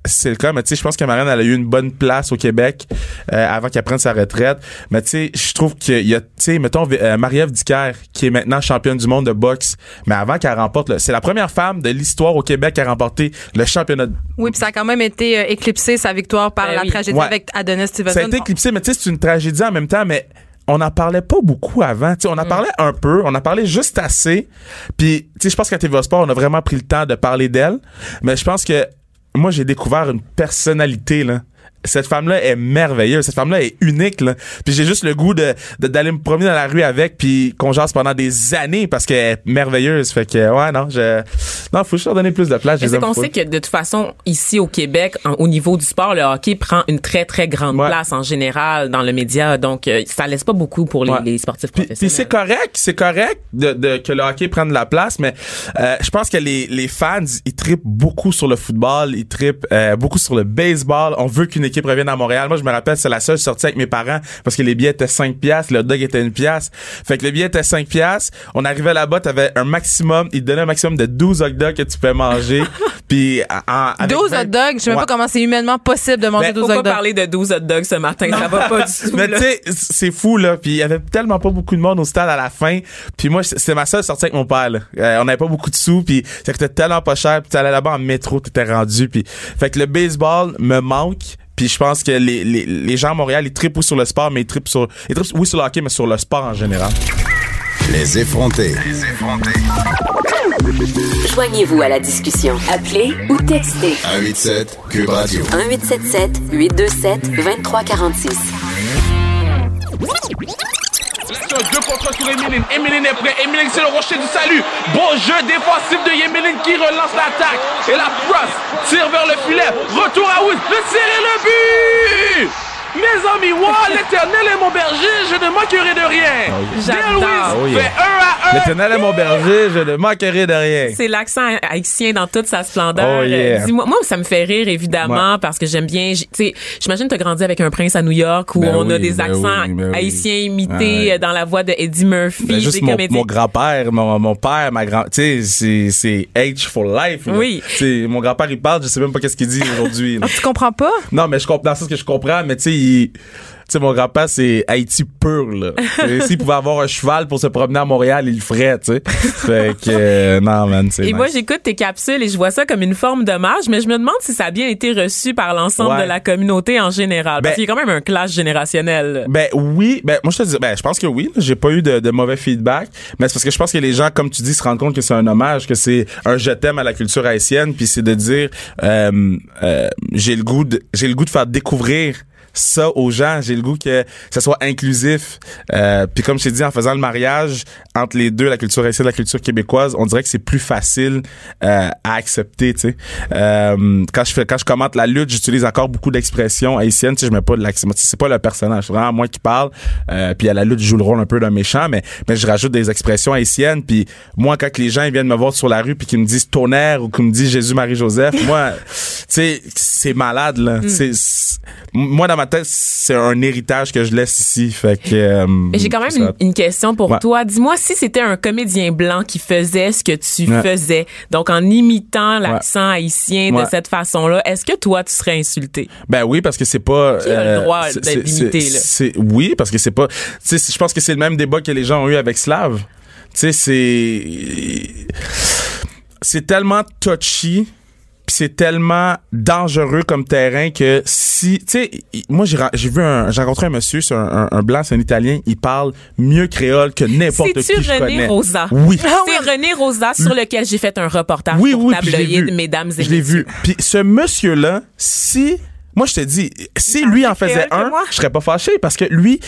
c'est le cas, mais tu sais, je pense que Marianne, elle a eu une bonne place au Québec avant qu'elle prenne sa retraite. Mais tu sais, je trouve qu'il y a, tu sais, mettons, Marie-Ève Dicker, qui est maintenant championne du monde de boxe, mais avant qu'elle remporte, c'est la première femme de l'histoire au Québec à remporter le championnat. Oui, puis ça a quand même été éclipsé, sa victoire, par la tragédie avec Adonis Stevenson. Ça a été éclipsé, mais tu sais, c'est une tragédie en même temps, mais on n'en parlait pas beaucoup avant. T'sais, on en parlait un peu, on en parlait juste assez. Puis, tu sais, je pense qu'à TVA Sports, on a vraiment pris le temps de parler d'elle. Mais je pense que moi, j'ai découvert une personnalité, là. Cette femme-là est merveilleuse. Cette femme-là est unique, là. Puis j'ai juste le goût d'aller me promener dans la rue avec, puis qu'on jase pendant des années parce qu'elle est merveilleuse. Fait que, ouais, non, non, faut juste leur donner plus de place. C'est qu'on sait que, de toute façon, ici au Québec, au niveau du sport, le hockey prend une très, très grande place en général dans le média. Donc, ça laisse pas beaucoup pour les sportifs professionnels. Puis c'est correct que le hockey prenne de la place, mais je pense que les fans, ils trippent beaucoup sur le football, ils trippent beaucoup sur le baseball. On veut qu'une équipe revienne à Montréal. Moi, je me rappelle, c'est la seule sortie avec mes parents parce que les billets étaient 5$, le dog était 1$. Fait que le billet était 5$. On arrivait là-bas, t'avais un maximum, ils te donnaient un maximum de 12 hot dogs que tu pouvais manger. Puis, 12 hot dogs? Je sais même pas comment c'est humainement possible de manger 12 hot dogs. On va pas parler de 12 hot dogs ce matin. Ça va pas du tout. Mais tu sais, c'est fou, là. Puis, il y avait tellement pas beaucoup de monde au stade à la fin. Puis moi, c'était ma seule sortie avec mon père, là. On avait pas beaucoup de sous. Puis, ça coûtait tellement pas cher. Puis, t'allais là-bas en métro, t'étais rendu. Puis, fait que le baseball me manque. Puis je pense que les gens à Montréal, ils trippent sur le sport, mais ils trippent sur le hockey, mais sur le sport en général. Les effrontés. Les effrontés. Joignez-vous à la discussion. Appelez ou textez. 187 Cube Radio. 1877 827 2346. Deux contre sur Emeline. Emeline est prêt. Emeline, c'est le rocher du salut. Bon jeu défensif de Emeline qui relance l'attaque. Et la presse tire vers le filet. Retour à Wood. Le tir et le but! Mes amis, l'Éternel est mon berger, je ne manquerai de rien. J'adore. Fait 1-1. L'Éternel est mon berger, je ne manquerai de rien. C'est l'accent haïtien dans toute sa splendeur. Oh yeah. Dis-moi, moi, ça me fait rire, évidemment, parce que j'aime bien. Tu sais, j'imagine que tu as grandi avec Un prince à New York où a des accents haïtiens imités dans la voix de Eddie Murphy. Ben, juste mon grand-père, mon père, ma grand. Tu sais, c'est H for life. Là. Oui. T'sais, mon grand-père, il parle, je sais même pas qu'est-ce qu'il dit aujourd'hui. Ah, tu comprends pas? Non, mais je comprends ça, ce que je comprends, mais tu sais, tu sais, mon grand-père, c'est Haïti pur, là. S'il pouvait avoir un cheval pour se promener à Montréal, il le ferait, tu sais. Fait que, non, man, c'est. Et nice. Moi, j'écoute tes capsules et je vois ça comme une forme d'hommage, mais je me demande si ça a bien été reçu par l'ensemble de la communauté en général. Parce qu'il y a quand même un clash générationnel. Ben, oui. Ben, moi, je te dis, je pense que oui. Là, j'ai pas eu de mauvais feedback. Mais c'est parce que je pense que les gens, comme tu dis, se rendent compte que c'est un hommage, que c'est un je t'aime à la culture haïtienne, puis c'est de dire, j'ai le goût de faire découvrir ça aux gens, j'ai le goût que ça soit inclusif. Puis comme je t'ai dit, en faisant le mariage entre les deux, la culture haïtienne et la culture québécoise, on dirait que c'est plus facile à accepter, tu sais. Quand je commente la lutte, j'utilise encore beaucoup d'expressions haïtiennes, tu sais, je mets pas de l'accent, c'est pas le personnage, c'est vraiment moi qui parle. Puis à la lutte, je joue le rôle un peu d'un méchant, mais je rajoute des expressions haïtiennes. Puis moi, quand les gens ils viennent me voir sur la rue puis qu'ils me disent tonnerre ou qu'ils me disent Jésus-Marie-Joseph, moi, tu sais, c'est malade, là. Moi, dans ma tête, c'est un héritage que je laisse ici. Fait que, j'ai quand même une question pour toi. Dis-moi si c'était un comédien blanc qui faisait ce que tu faisais, donc en imitant l'accent haïtien de cette façon-là, est-ce que toi, tu serais insulté? Ben oui, parce que c'est pas... Qui a le droit d'être imité, là? Oui, parce que c'est pas... Tu sais, je pense que c'est le même débat que les gens ont eu avec Slav. Tu sais, c'est tellement touchy... Pis c'est tellement dangereux comme terrain que si... Tu sais, moi, j'ai rencontré un monsieur, c'est un blanc, c'est un Italien, il parle mieux créole que n'importe qui je connais. René Rosa? Oui. C'est René Rosa sur lequel j'ai fait un reportage pour Tabloïd, mesdames et messieurs. Je l'ai vu. Puis ce monsieur-là, moi, je te dis, si lui en faisait un, je serais pas fâché parce que lui,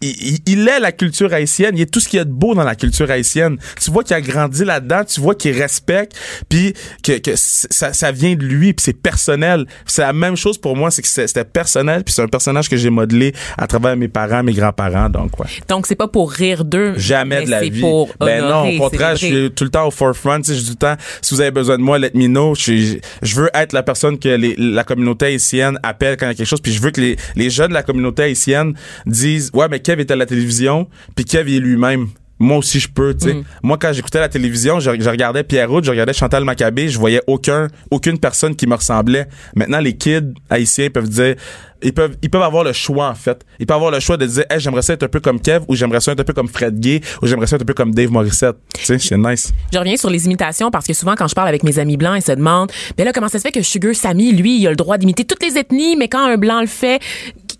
il est la culture haïtienne. Il est tout ce qu'il y a de beau dans la culture haïtienne. Tu vois qu'il a grandi là-dedans, tu vois qu'il respecte, puis que ça vient de lui, puis c'est personnel. C'est la même chose pour moi, c'est que c'était personnel, puis c'est un personnage que j'ai modelé à travers mes parents, mes grands-parents, donc Donc c'est pas pour rire d'eux. Jamais de la vie. Pour honorer, non, au contraire, je suis tout le temps au forefront. Je dis tout le temps, si vous avez besoin de moi, let me know. Je veux être la personne que la communauté haïtienne appelle quand il y a quelque chose, puis je veux que les jeunes de la communauté haïtienne disent « Ouais, mais Kev était à la télévision, puis Kev est lui-même. » moi aussi je peux, tu sais. Moi, quand j'écoutais la télévision, je regardais Pierre-Route, je regardais Chantal Maccabé, je voyais aucune personne qui me ressemblait. Maintenant, les kids haïtiens peuvent dire, ils peuvent avoir le choix, en fait. Ils peuvent avoir le choix de dire, hey, j'aimerais ça être un peu comme Kev, ou j'aimerais ça être un peu comme Fred Gay, ou j'aimerais ça être un peu comme Dave Morissette. Tu sais, c'est nice. Je reviens sur les imitations parce que souvent, quand je parle avec mes amis blancs, ils se demandent, ben là, comment ça se fait que Sugar Sammy, lui, il a le droit d'imiter toutes les ethnies, mais quand un blanc le fait,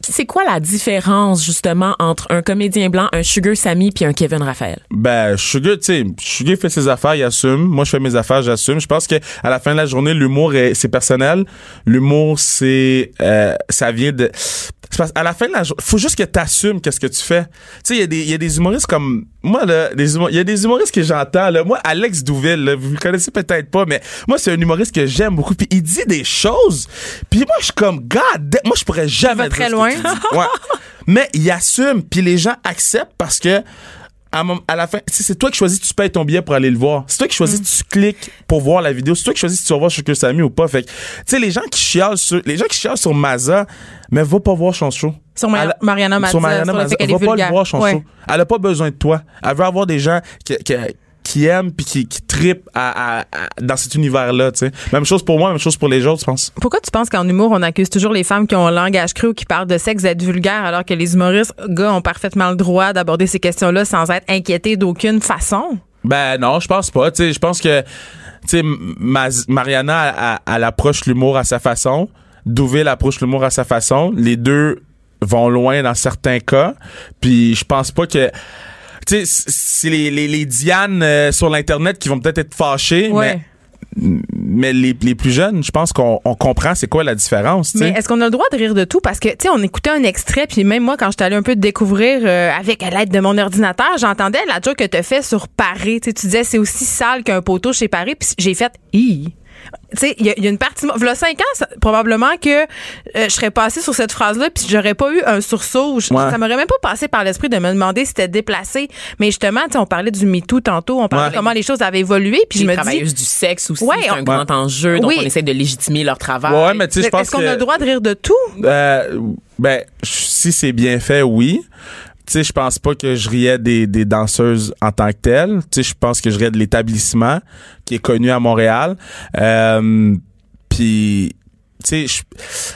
c'est quoi la différence, justement, entre un comédien blanc, un Sugar Sammy, puis un Kevin Raphaël? Ben, Sugar, tu sais, Sugar fait ses affaires, il assume. Moi, je fais mes affaires, j'assume. Je pense que à la fin de la journée, l'humour, c'est personnel. L'humour, c'est... ça vient de... À la fin de la journée, faut juste que t'assumes qu'est-ce que tu fais. Tu sais, il y a des humoristes comme... Moi, là, il y a des humoristes que j'entends, là. Moi, Alex Douville, là, vous le connaissez peut-être pas, mais moi, c'est un humoriste que j'aime beaucoup. Puis il dit des choses. Puis moi, je suis comme, God, moi, je pourrais jamais dire très loin. Ouais. Mais il assume. Puis les gens acceptent parce que... À la fin, c'est toi qui choisis, tu payes ton billet pour aller le voir. C'est toi qui choisis, tu cliques pour voir la vidéo. C'est toi qui choisis si tu vas voir Sugar Sammy ou pas. Fait que, tu sais, les gens qui chialent sur Mazza, mais va pas voir Chancho. Mariana Mazza. Sur Mariana Mazza. Va pas le voir Chancho. Ouais. Elle a pas besoin de toi. Elle veut avoir des gens qui aiment puis qui trippent dans cet univers-là, tu sais. Même chose pour moi, même chose pour les autres, je pense. Pourquoi tu penses qu'en humour, on accuse toujours les femmes qui ont un langage cru ou qui parlent de sexe d'être vulgaires alors que les humoristes, gars, ont parfaitement le droit d'aborder ces questions-là sans être inquiétés d'aucune façon? Ben non, je pense pas. Tu sais, je pense que, tu sais, Mariana, elle approche l'humour à sa façon. Douville approche l'humour à sa façon. Les deux vont loin dans certains cas. Puis je pense pas que... Tu sais, c'est les Diane sur l'Internet qui vont peut-être être fâchées, ouais. mais les plus jeunes, je pense qu'on comprend c'est quoi la différence. T'sais. Mais est-ce qu'on a le droit de rire de tout? Parce que, tu sais, on écoutait un extrait, puis même moi, quand j'étais allée un peu découvrir à l'aide de mon ordinateur, j'entendais la joke que t'as fait sur Parée. Tu disais, c'est aussi sale qu'un poteau chez Parée, puis j'ai fait « Hi ». Tu sais, il y a une partie... V'là 5 ans, probablement que je serais passée sur cette phrase-là puis j'aurais pas eu un sursaut. Ça m'aurait même pas passé par l'esprit de me demander si c'était déplacé. Mais justement, tu sais, on parlait du Me Too tantôt, on parlait comment les choses avaient évolué. Puis je me dis... Les travailleuses du sexe aussi, c'est un grand enjeu. Donc, on essaie de légitimer leur travail. Ouais, mais tu sais, je pense qu'on a le droit de rire de tout? Ben, si c'est bien fait, oui. Tu sais, je pense pas que je riais des danseuses en tant que telles. Tu sais, je pense que je riais de l'établissement qui est connu à Montréal. Puis, tu sais,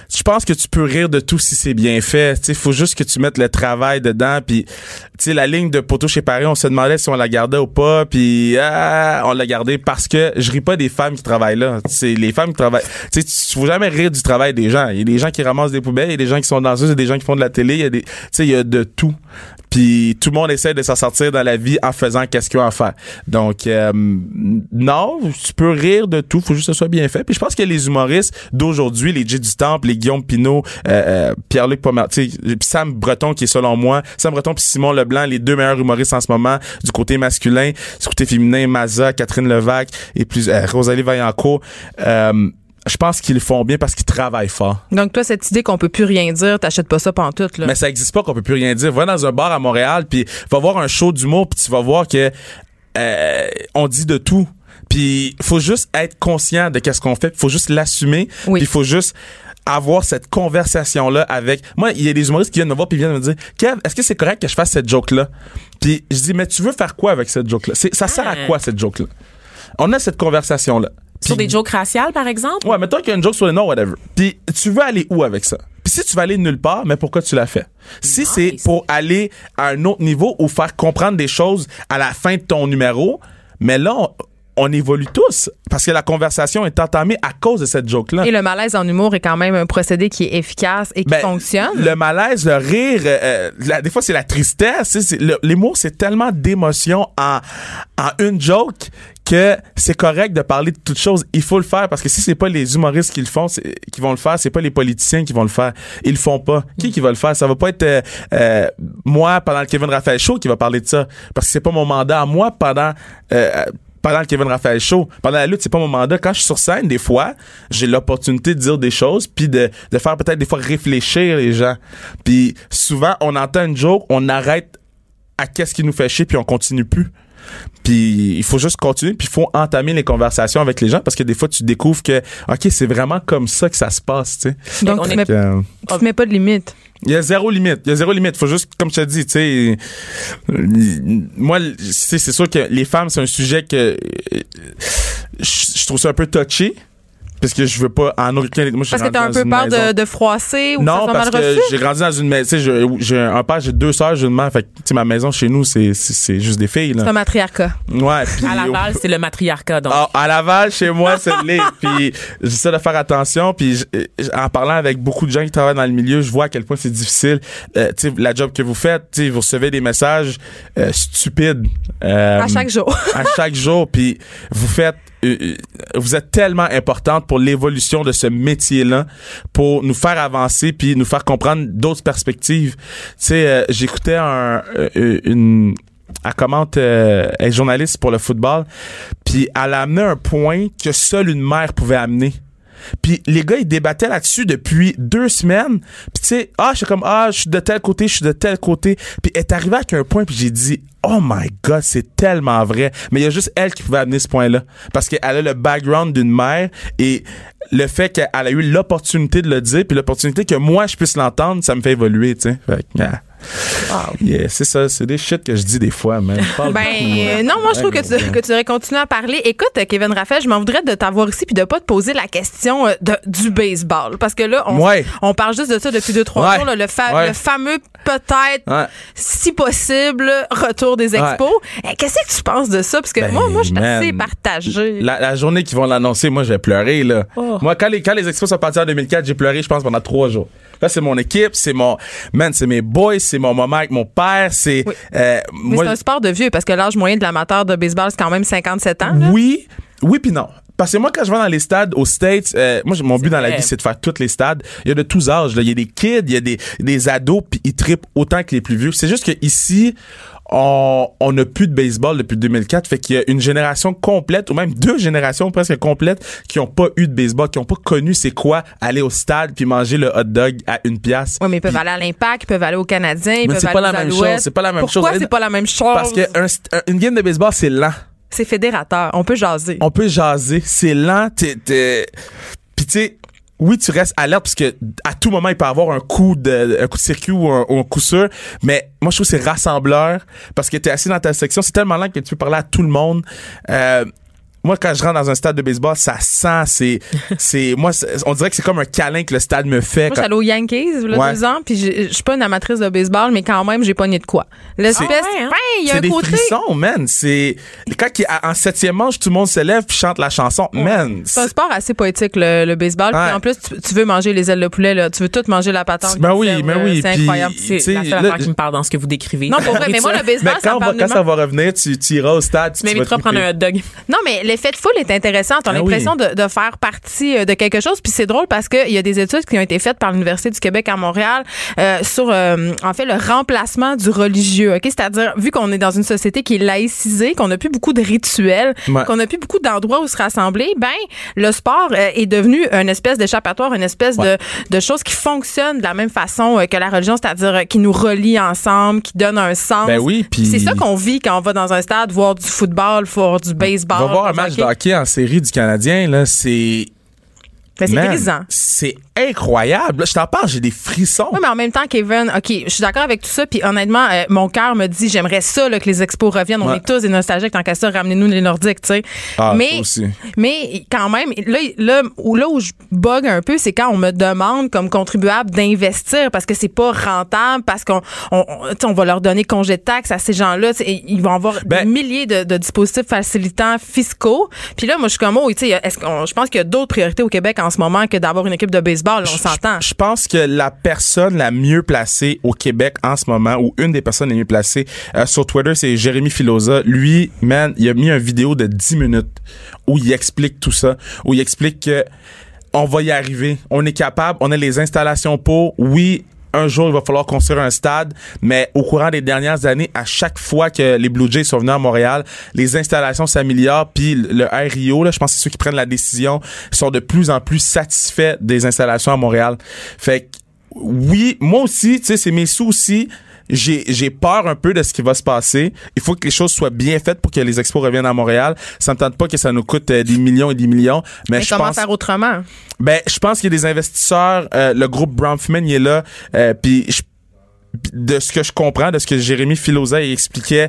je pense que tu peux rire de tout si c'est bien fait. Tu sais, faut juste que tu mettes le travail dedans. Puis, tu sais, la ligne de poteau chez Parée, on se demandait si on la gardait ou pas. Puis, on l'a gardée parce que je ris pas des femmes qui travaillent là. C'est les femmes qui travaillent. Tu sais, faut jamais rire du travail des gens. Il y a des gens qui ramassent des poubelles, il y a des gens qui sont danseuses, il y a des gens qui font de la télé. Il y a des, tu sais, il y a de tout. Puis tout le monde essaie de s'en sortir dans la vie en faisant qu'est-ce qu'il y a à faire. Donc, non, tu peux rire de tout, faut juste que ce soit bien fait. Puis je pense que les humoristes d'aujourd'hui, les Jay du Temple, les Guillaume Pinault, Pierre-Luc Pomer, tu sais, Sam Breton qui est selon moi, Sam Breton puis Simon Leblanc, les deux meilleurs humoristes en ce moment, du côté masculin, du côté féminin, Mazza, Catherine Levac et plus Rosalie Vaillancourt, je pense qu'ils le font bien parce qu'ils travaillent fort. Donc toi, cette idée qu'on peut plus rien dire, t'achètes pas ça pantoute, là. Mais ça existe pas qu'on peut plus rien dire. Va dans un bar à Montréal, puis va voir un show d'humour, puis tu vas voir que on dit de tout. Puis faut juste être conscient de qu'est-ce qu'on fait, faut juste l'assumer, puis faut juste avoir cette conversation-là avec... Moi, il y a des humoristes qui viennent me voir puis viennent me dire « Kev, est-ce que c'est correct que je fasse cette joke-là? » Puis je dis « Mais tu veux faire quoi avec cette joke-là? Ça sert à quoi, cette joke-là? » On a cette conversation-là. Pis, sur des jokes raciales, par exemple? Ouais, mettons qu'il y a une joke sur les Noirs, whatever. Puis tu veux aller où avec ça? Puis si tu veux aller nulle part, mais pourquoi tu l'as fait? Si c'est pour aller à un autre niveau ou faire comprendre des choses à la fin de ton numéro, mais là, on évolue tous parce que la conversation est entamée à cause de cette joke-là. Et le malaise en humour est quand même un procédé qui est efficace et qui fonctionne. Le malaise, le rire, des fois c'est la tristesse. L'humour, c'est tellement d'émotions en une joke que c'est correct de parler de toutes choses. Il faut le faire parce que si c'est pas les humoristes qui le font, qui vont le faire, c'est pas les politiciens qui vont le faire. Ils le font pas. Qui va le faire? Ça va pas être moi pendant le Kevin Raphaël Show qui va parler de ça parce que c'est pas mon mandat à moi pendant le Kevin Raphaël Show, pendant la lutte, c'est pas mon mandat. Quand je suis sur scène, des fois, j'ai l'opportunité de dire des choses puis de faire peut-être des fois réfléchir les gens. Puis souvent, on entend une joke, on arrête à qu'est-ce qui nous fait chier, puis on continue plus. Puis il faut juste continuer, puis il faut entamer les conversations avec les gens, parce que des fois tu découvres que OK, c'est vraiment comme ça que ça se passe, tu sais. Donc tu mets pas de limite. Il y a zéro limite. Faut juste, comme je te dis, tu sais, moi, c'est sûr que les femmes, c'est un sujet que je trouve ça un peu touché. Parce que je veux pas en aucun... Moi, parce que t'as un peu peur de froisser ou non, parce que j'ai grandi dans une maison. J'ai un père, j'ai deux sœurs, j'ai une mère. Fait que ma maison chez nous, c'est juste des filles. Là. C'est un matriarcat. Ouais. Pis, à Laval, c'est le matriarcat. Donc. À Laval, chez moi, c'est l'est. Puis j'essaie de faire attention. Puis en parlant avec beaucoup de gens qui travaillent dans le milieu, je vois à quel point c'est difficile. La job que vous faites, vous recevez des messages stupides. À chaque jour. À chaque jour. Puis vous êtes tellement importante pour l'évolution de ce métier-là, pour nous faire avancer puis nous faire comprendre d'autres perspectives. Tu sais, j'écoutais elle commente, elle est journaliste pour le football, puis elle a amené un point que seule une mère pouvait amener. Puis les gars, ils débattaient là-dessus depuis 2 semaines. Puis tu sais, je suis de tel côté, Puis elle est arrivée avec un point, puis j'ai dit... Oh my God, c'est tellement vrai. Mais il y a juste elle qui pouvait amener ce point-là. Parce qu'elle a le background d'une mère et le fait qu'elle a eu l'opportunité de le dire puis l'opportunité que moi, je puisse l'entendre, ça me fait évoluer, tu sais. Fait que, wow. Yeah, c'est ça, c'est des shit que je dis des fois, man. Moi, je trouve que tu devrais continuer à parler. Écoute, Kevin Raphaël, je m'en voudrais de t'avoir ici puis de pas te poser la question du baseball. Parce que là, on parle juste de ça depuis 2-3 jours, là, le fameux peut-être, si possible, retour des Expos. Ouais. Qu'est-ce que tu penses de ça? Parce que moi, je suis assez partagée. La journée qu'ils vont l'annoncer, moi, je vais pleurer, là. Oh. Moi, quand les Expos sont partis en 2004, j'ai pleuré, je pense, pendant 3 jours. Là, c'est mon équipe, c'est mes boys, c'est mon moment avec mon père, c'est... Oui. C'est un sport de vieux, parce que l'âge moyen de l'amateur de baseball, c'est quand même 57 ans. Là. Oui puis non. Parce que moi, quand je vais dans les stades aux States, moi, mon but dans la vie, c'est de faire tous les stades. Il y a de tous âges. Il y a des kids, il y a des ados, puis ils trippent autant que les plus vieux. C'est juste qu'ici... On n'a plus de baseball depuis 2004, fait qu'il y a une génération complète, ou même 2 générations presque complètes, qui n'ont pas eu de baseball, qui n'ont pas connu c'est quoi aller au stade puis manger le hot dog à 1$. Oui, mais ils peuvent aller à l'Impact, ils peuvent aller aux Canadiens, ils peuvent aller aux Alouettes. C'est pas la même chose. Pourquoi c'est pas la même chose? Parce qu'une game de baseball, c'est lent. C'est fédérateur. On peut jaser. C'est lent. Puis tu sais... Oui, tu restes alerte parce que à tout moment il peut avoir un coup de circuit ou un coup sûr, mais moi je trouve que c'est rassembleur parce que t'es assis dans ta section, c'est tellement lent que tu peux parler à tout le monde. Moi quand je rentre dans un stade de baseball, ça sent, on dirait que c'est comme un câlin que le stade me fait. Moi j'allais aux Yankees il y a 2 ans, puis je suis pas une amatrice de baseball, mais quand même j'ai pogné de quoi. L'espèce, il y a un côté. C'est des frissons, man. C'est quand en 7e manche tout le monde se lève puis chante la chanson, man. C'est un sport assez poétique le baseball. Puis en plus tu veux manger les ailes de poulet, là, tu veux tout manger la patente. Ben oui. C'est incroyable. C'est la seule affaire qui me parle dans ce que vous décrivez. Non, pour vrai, mais moi le baseball, quand ça va revenir, tu iras au stade. Tu m'inviteras à prendre un hot dog. Non mais l'effet de foule est intéressant. On a l'impression de faire partie de quelque chose. Puis c'est drôle parce qu'il y a des études qui ont été faites par l'Université du Québec à Montréal sur, en fait, le remplacement du religieux. Okay? C'est-à-dire, vu qu'on est dans une société qui est laïcisée, qu'on n'a plus beaucoup de rituels, qu'on n'a plus beaucoup d'endroits où se rassembler, le sport est devenu une espèce d'échappatoire, une espèce de chose qui fonctionne de la même façon que la religion, c'est-à-dire qui nous relie ensemble, qui donne un sens. Ben oui, puis c'est ça qu'on vit quand on va dans un stade, voir du football, voir du baseball. Match de hockey en série du Canadien, là, c'est grisant. C'est incroyable. Là, je t'en parle, j'ai des frissons. Oui, mais en même temps, Kevin, OK, je suis d'accord avec tout ça. Puis honnêtement, mon cœur me dit, j'aimerais ça là, que les Expos reviennent. On est tous des nostalgiques. Tant qu'à ça, ramenez-nous les Nordiques, tu sais. Ah, mais quand même, là où je bug un peu, c'est quand on me demande comme contribuable d'investir parce que c'est pas rentable, parce qu'on va leur donner congé de taxes à ces gens-là. Ils vont avoir des milliers de dispositifs facilitants fiscaux. Puis là, moi, je suis comme, tu sais, je pense qu'il y a d'autres priorités au Québec en ce moment que d'avoir une équipe de baseball, on s'entend. Je pense que la personne la mieux placée au Québec en ce moment, ou une des personnes les mieux placées sur Twitter, c'est Jérémy Filosa. Lui, il a mis une vidéo de 10 minutes où il explique tout ça, où il explique que on va y arriver, on est capable, on a les installations pour, un jour, il va falloir construire un stade, mais au courant des dernières années, à chaque fois que les Blue Jays sont venus à Montréal, les installations s'améliorent, puis le RIO, là, je pense que c'est ceux qui prennent la décision, sont de plus en plus satisfaits des installations à Montréal. Fait que, moi aussi, tu sais, c'est mes soucis, j'ai peur un peu de ce qui va se passer. Il faut que les choses soient bien faites pour que les Expos reviennent à Montréal. Ça me tente pas que ça nous coûte des millions et des millions. Mais je pense faire autrement. Ben, je pense qu'il y a des investisseurs. Le groupe Bronfman, il est là. Puis de ce que je comprends, de ce que Jérémy Filosa expliquait,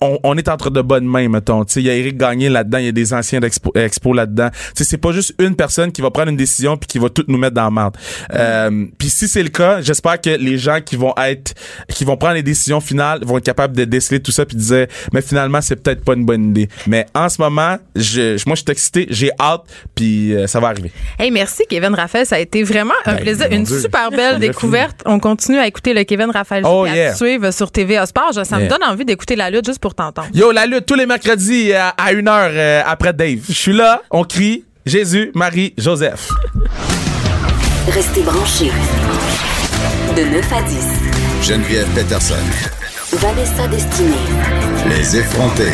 on est entre de bonnes mains, mettons. Il y a Éric Gagné là-dedans, il y a des anciens d'Expo là-dedans. T'sais, c'est pas juste une personne qui va prendre une décision puis qui va tout nous mettre dans la merde. Puis si c'est le cas, j'espère que les gens qui vont prendre les décisions finales vont être capables de déceler tout ça puis de dire mais finalement c'est peut-être pas une bonne idée. Mais en ce moment, moi je suis excité, j'ai hâte, puis ça va arriver. Hey, merci Kevin Raphaël, ça a été vraiment un plaisir, une super belle découverte. On continue à écouter le Kevin Raphaël à suivre sur TVA Sports. Ça me donne envie d'écouter la lutte. Juste pour t'entendre. Yo, la lutte, tous les mercredis à 1h après Dave. Je suis là, on crie Jésus, Marie, Joseph. Restez branchés. De 9 à 10. Geneviève Peterson. Vanessa Destinée. Les effrontés.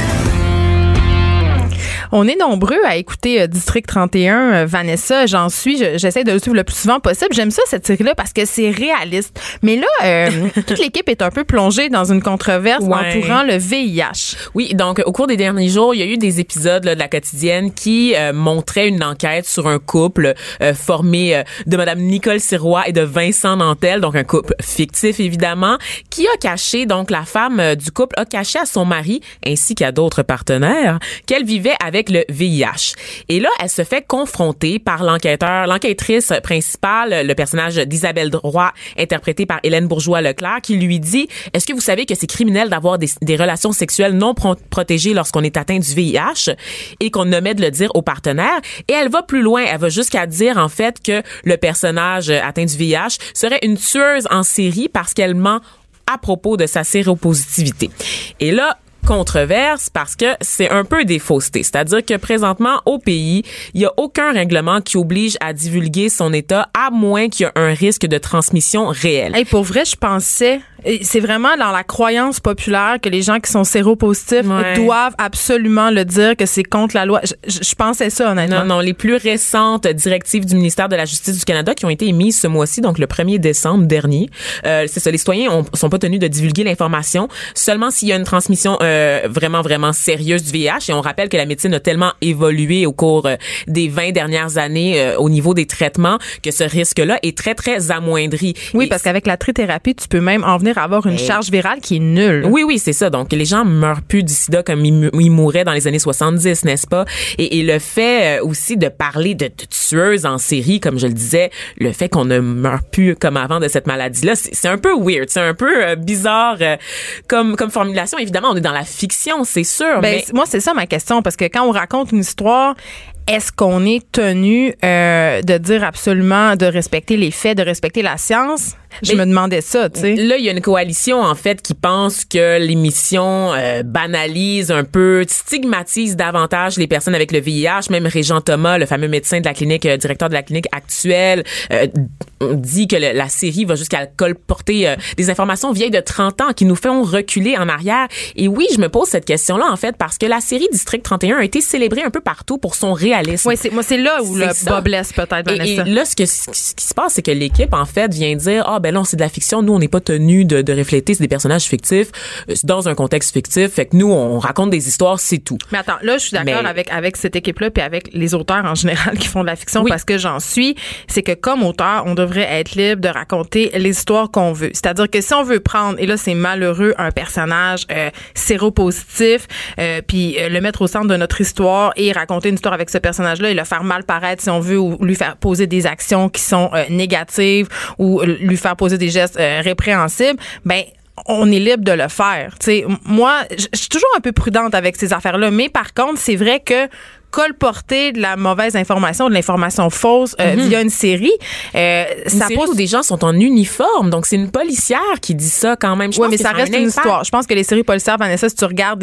On est nombreux à écouter District 31, Vanessa, j'en suis, j'essaie de le suivre le plus souvent possible. J'aime ça, cette série-là, parce que c'est réaliste. Mais là, toute l'équipe est un peu plongée dans une controverse entourant le VIH. Oui, donc au cours des derniers jours, il y a eu des épisodes là, de la quotidienne qui montraient une enquête sur un couple formé de Mme Nicole Sirois et de Vincent Nantel, donc un couple fictif évidemment, qui a caché, donc la femme du couple a caché à son mari, ainsi qu'à d'autres partenaires, qu'elle vivait avec le VIH. Et là, elle se fait confronter par l'enquêtrice principale, le personnage d'Isabelle Droit, interprétée par Hélène Bourgeois-Leclerc, qui lui dit « Est-ce que vous savez que c'est criminel d'avoir des relations sexuelles non protégées lorsqu'on est atteint du VIH et qu'on omet de le dire aux partenaires? » Et elle va plus loin. Elle va jusqu'à dire, en fait, que le personnage atteint du VIH serait une tueuse en série parce qu'elle ment à propos de sa séropositivité. Et là, controverse parce que c'est un peu des faussetés. C'est-à-dire que présentement, au pays, il n'y a aucun règlement qui oblige à divulguer son état à moins qu'il y ait un risque de transmission réelle. Hey, pour vrai, je pensais... C'est vraiment dans la croyance populaire que les gens qui sont séropositifs doivent absolument le dire, que c'est contre la loi. Je pensais ça, honnêtement. Non, les plus récentes directives du ministère de la Justice du Canada qui ont été émises ce mois-ci, donc le 1er décembre dernier, c'est ça, les citoyens sont pas tenus de divulguer l'information seulement s'il y a une transmission vraiment, vraiment sérieuse du VIH. Et on rappelle que la médecine a tellement évolué au cours des 20 dernières années au niveau des traitements que ce risque-là est très, très amoindri. Oui, parce qu'avec la trithérapie, tu peux même en venir à avoir une charge virale qui est nulle. Oui, c'est ça. Donc, les gens meurent plus du sida comme ils mouraient dans les années 70, n'est-ce pas? Et le fait aussi de parler de tueuses en série, comme je le disais, le fait qu'on ne meurt plus comme avant de cette maladie-là, c'est un peu weird, c'est un peu bizarre comme formulation. Évidemment, on est dans la fiction, c'est sûr. Ben, moi, c'est ça ma question, parce que quand on raconte une histoire... Est-ce qu'on est tenu de dire absolument, de respecter les faits, de respecter la science? Je me demandais ça, tu sais. Là, il y a une coalition, en fait, qui pense que l'émission banalise un peu, stigmatise davantage les personnes avec le VIH. Même Régent Thomas, le fameux médecin de la clinique, directeur de la clinique actuelle, on dit que la série va jusqu'à colporter des informations vieilles de 30 ans qui nous font reculer en arrière. Et oui, je me pose cette question-là, en fait, parce que la série District 31 a été célébrée un peu partout pour son réalisme. Oui, c'est là où le bas blesse peut-être, Vanessa. Et là, ce qui se passe, c'est que l'équipe, en fait, vient dire, non, c'est de la fiction. Nous, on n'est pas tenus de refléter. C'est des personnages fictifs dans un contexte fictif. Fait que nous, on raconte des histoires, c'est tout. Mais attends, là, je suis d'accord avec cette équipe-là puis avec les auteurs en général qui font de la fiction parce que j'en suis. C'est que comme auteur, on devrait être libre de raconter les histoires qu'on veut. C'est-à-dire que si on veut prendre, et là, c'est malheureux, un personnage séropositif puis le mettre au centre de notre histoire et raconter une histoire avec ce personnage-là et le faire mal paraître si on veut ou lui faire poser des actions qui sont négatives ou lui faire poser des gestes répréhensibles, ben on est libre de le faire. T'sais, moi, je suis toujours un peu prudente avec ces affaires-là, mais par contre, c'est vrai que colporter de la mauvaise information, de l'information fausse via une série. Une série où des gens sont en uniforme. Donc, c'est une policière qui dit ça quand même. Oui, mais ça reste une histoire. Je pense que les séries policières, Vanessa, si tu regardes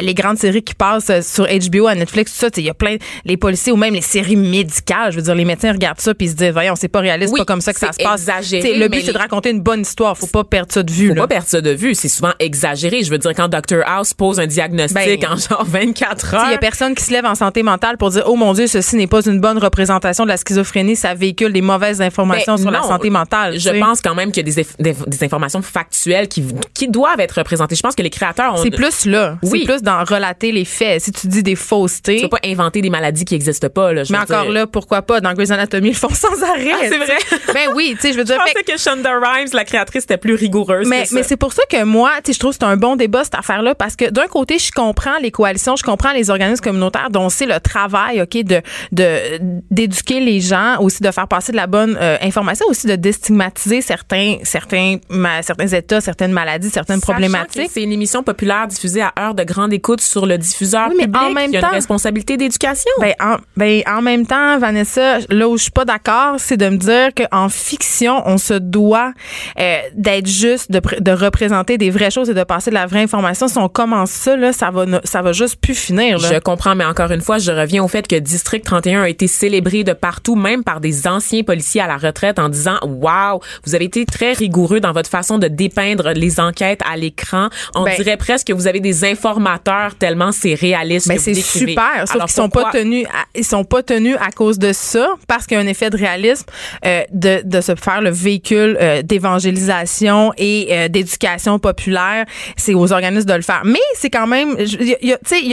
les grandes séries qui passent sur HBO, à Netflix, tout ça, il y a plein... Les policiers ou même les séries médicales, je veux dire, les médecins regardent ça puis ils se disent, voyons, c'est pas réaliste, c'est pas comme ça que ça se passe. Exagéré, le but, c'est de raconter une bonne histoire. Faut pas perdre ça de vue. Faut pas perdre ça de vue. C'est souvent exagéré. Je veux dire, quand Dr House pose un diagnostic en genre 24 heures... Il y a personne qui se lève en santé santé mentale pour dire « Oh mon Dieu, ceci n'est pas une bonne représentation de la schizophrénie, ça véhicule des mauvaises informations sur la santé mentale. » Je pense quand même qu'il y a des informations factuelles qui doivent être représentées. Je pense que les créateurs ont... C'est plus là. Oui. C'est plus dans relater les faits. Si tu dis des faussetés... Tu vas pas inventer des maladies qui n'existent pas. Là, mais encore dire... là, pourquoi pas? Dans Grey's Anatomy, ils le font sans arrêt. Ah, c'est vrai? Ben oui, tu sais, je veux dire... Je pensais que Shonda Rhimes, la créatrice, était plus rigoureuse que ça. Mais c'est pour ça que moi, tu sais, je trouve que c'est un bon débat, cette affaire-là, parce que d'un côté, je comprends les coalitions, je comprends les organismes communautaires dont c'est le travail, OK, d'éduquer les gens, aussi de faire passer de la bonne information, aussi de déstigmatiser certains états, certaines maladies, certaines problématiques. C'est une émission populaire diffusée à heure de grande écoute sur le diffuseur public. En même temps, il y a une responsabilité d'éducation. Ben, en même temps, Vanessa, là où je suis pas d'accord, c'est de me dire qu'en fiction, on se doit d'être juste, de représenter des vraies choses et de passer de la vraie information. Si on commence ça, là, ça va juste plus finir. Là. Je comprends, mais encore une fois, je reviens au fait que District 31 a été célébré de partout, même par des anciens policiers à la retraite, en disant « Wow, vous avez été très rigoureux dans votre façon de dépeindre les enquêtes à l'écran. On dirait presque que vous avez des informateurs tellement c'est réaliste que vous décrivez. » C'est super, sauf qu'ils sont pas tenus à cause de ça, parce qu'il y a un effet de réalisme de se faire le véhicule d'évangélisation et d'éducation populaire. C'est aux organismes de le faire. Mais c'est quand même... Il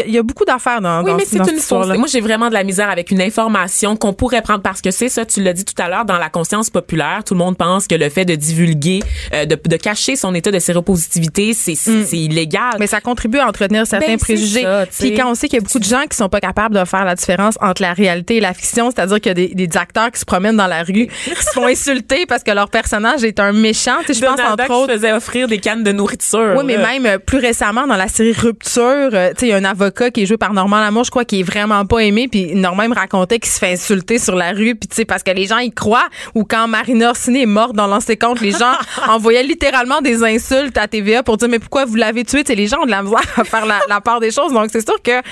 y a beaucoup d'affaires dans mais c'est une histoire. Moi, j'ai vraiment de la misère avec une information qu'on pourrait prendre, parce que c'est ça, tu l'as dit tout à l'heure, dans la conscience populaire, tout le monde pense que le fait de divulguer, de cacher son état de séropositivité, c'est illégal. Mais ça contribue à entretenir certains préjugés. Puis quand on sait qu'il y a beaucoup de gens qui sont pas capables de faire la différence entre la réalité et la fiction, c'est-à-dire qu'il y a des acteurs qui se promènent dans la rue, qui se font insulter parce que leur personnage est un méchant. Je pense entre autres... qui se faisait offrir des cannes de nourriture. Oui, mais même plus récemment, dans la série Rupture, il y a un avocat qui est joué par Normand Lamour, je crois, qui est vraiment pas aimé, puis Normand me racontait qu'il se fait insulter sur la rue, puis tu sais, parce que les gens y croient. Ou quand Marina Orsini est morte dans Lancer compte, les gens envoyaient littéralement des insultes à TVA pour dire mais pourquoi vous l'avez tué, t'sais, les gens ont de la misère à faire la part des choses, donc c'est sûr que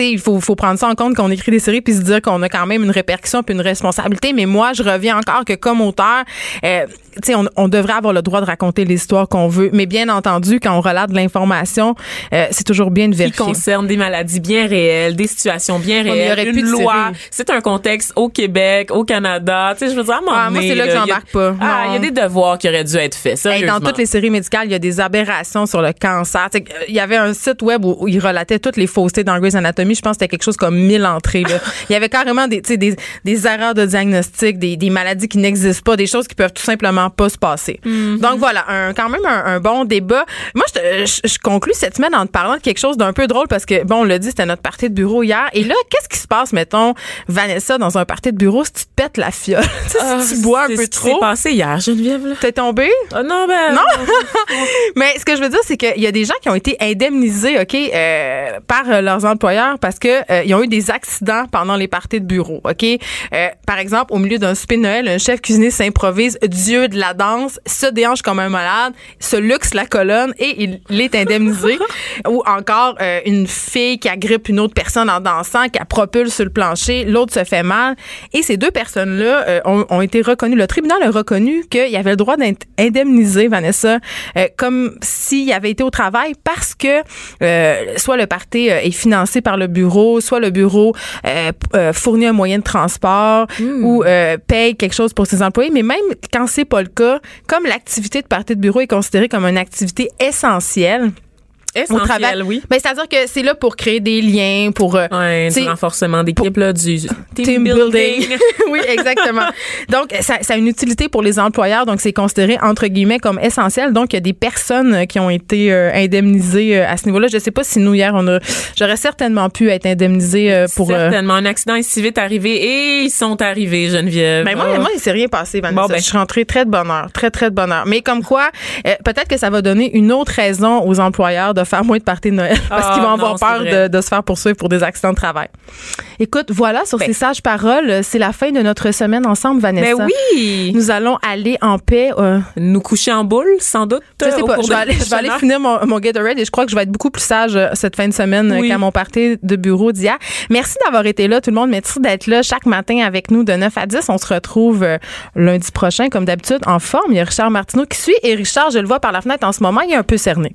il faut prendre ça en compte qu'on écrit des séries puis se dire qu'on a quand même une répercussion puis une responsabilité. Mais moi je reviens encore que comme auteur, on devrait avoir le droit de raconter les histoires qu'on veut, mais bien entendu quand on relate de l'information, c'est toujours bien de vérifier. Qui concerne des maladies bien réelles, des situations bien réelles, une loi, c'est un contexte au Québec, au Canada, tu sais, je veux dire, moi c'est là que j'embarque pas. Ah, il y a des devoirs qui auraient dû être faits, sérieusement. Dans toutes les séries médicales, il y a des aberrations sur le cancer. Il y avait un site web où ils relataient toutes les faussetés dans Grey's Anatomy, je pense que c'était quelque chose comme 1000 entrées. Il y avait carrément des erreurs de diagnostic, des maladies qui n'existent pas, des choses qui peuvent tout simplement pas se passer. Mm-hmm. Donc voilà, quand même un bon débat. Moi, je conclue cette semaine en te parlant de quelque chose d'un peu drôle, parce que, bon, on l'a dit, c'était notre party de bureau hier. Et là, qu'est-ce qui se passe, mettons, Vanessa, dans un party de bureau, si tu te pètes la fiole? Si tu bois un peu trop. Qu'est-ce qui s'est passé hier, Geneviève? Là. T'es tombée? Oh non, ben. Non? Mais ce que je veux dire, c'est qu'il y a des gens qui ont été indemnisés, OK, par leurs employeurs, parce que ils ont eu des accidents pendant les parties de bureau, OK? Par exemple, au milieu d'un souper de Noël, un chef cuisinier s'improvise dieu de la danse, se déhanche comme un malade, se luxe la colonne et il est indemnisé. Ou encore, une fille qui agrippe une autre personne en dansant, qui la propulse sur le plancher, l'autre se fait mal. Et ces deux personnes-là ont été reconnues. Le tribunal a reconnu qu'il y avait le droit d'être indemnisé, Vanessa, comme s'il avait été au travail, parce que soit le party est financé par le bureau, soit le bureau fournit un moyen de transport ou paye quelque chose pour ses employés. Mais même quand c'est pas le cas, comme l'activité de party de bureau est considérée comme une activité essentielle au travail, oui. Ben, c'est-à-dire que c'est là pour créer des liens, pour du renforcement d'équipe, là, du team building. Oui, exactement. Donc, ça a une utilité pour les employeurs, donc c'est considéré, entre guillemets, comme essentiel. Donc, il y a des personnes qui ont été indemnisées à ce niveau-là. Je sais pas si nous, hier, j'aurais certainement pu être indemnisée pour... Certainement. Un accident est si vite arrivé, et ils sont arrivés, Geneviève. Ben, moi, il s'est rien passé, Vanessa. Bon, ben, je suis rentrée très de bonne heure. Très, très de bonne heure. Mais comme quoi, peut-être que ça va donner une autre raison aux employeurs de faire moins de parties de Noël, parce qu'ils vont avoir peur de se faire poursuivre pour des accidents de travail. Écoute, voilà, sur ces sages paroles, c'est la fin de notre semaine ensemble, Vanessa. Mais oui! Nous allons aller en paix. Nous coucher en boule, sans doute. Je sais pas, je vais aller finir mon Gatorade, et je crois que je vais être beaucoup plus sage cette fin de semaine qu'à mon party de bureau d'hier. Merci d'avoir été là, tout le monde. Merci d'être là chaque matin avec nous de 9 à 10. On se retrouve lundi prochain, comme d'habitude, en forme. Il y a Richard Martineau qui suit, et Richard, je le vois par la fenêtre en ce moment, il est un peu cerné.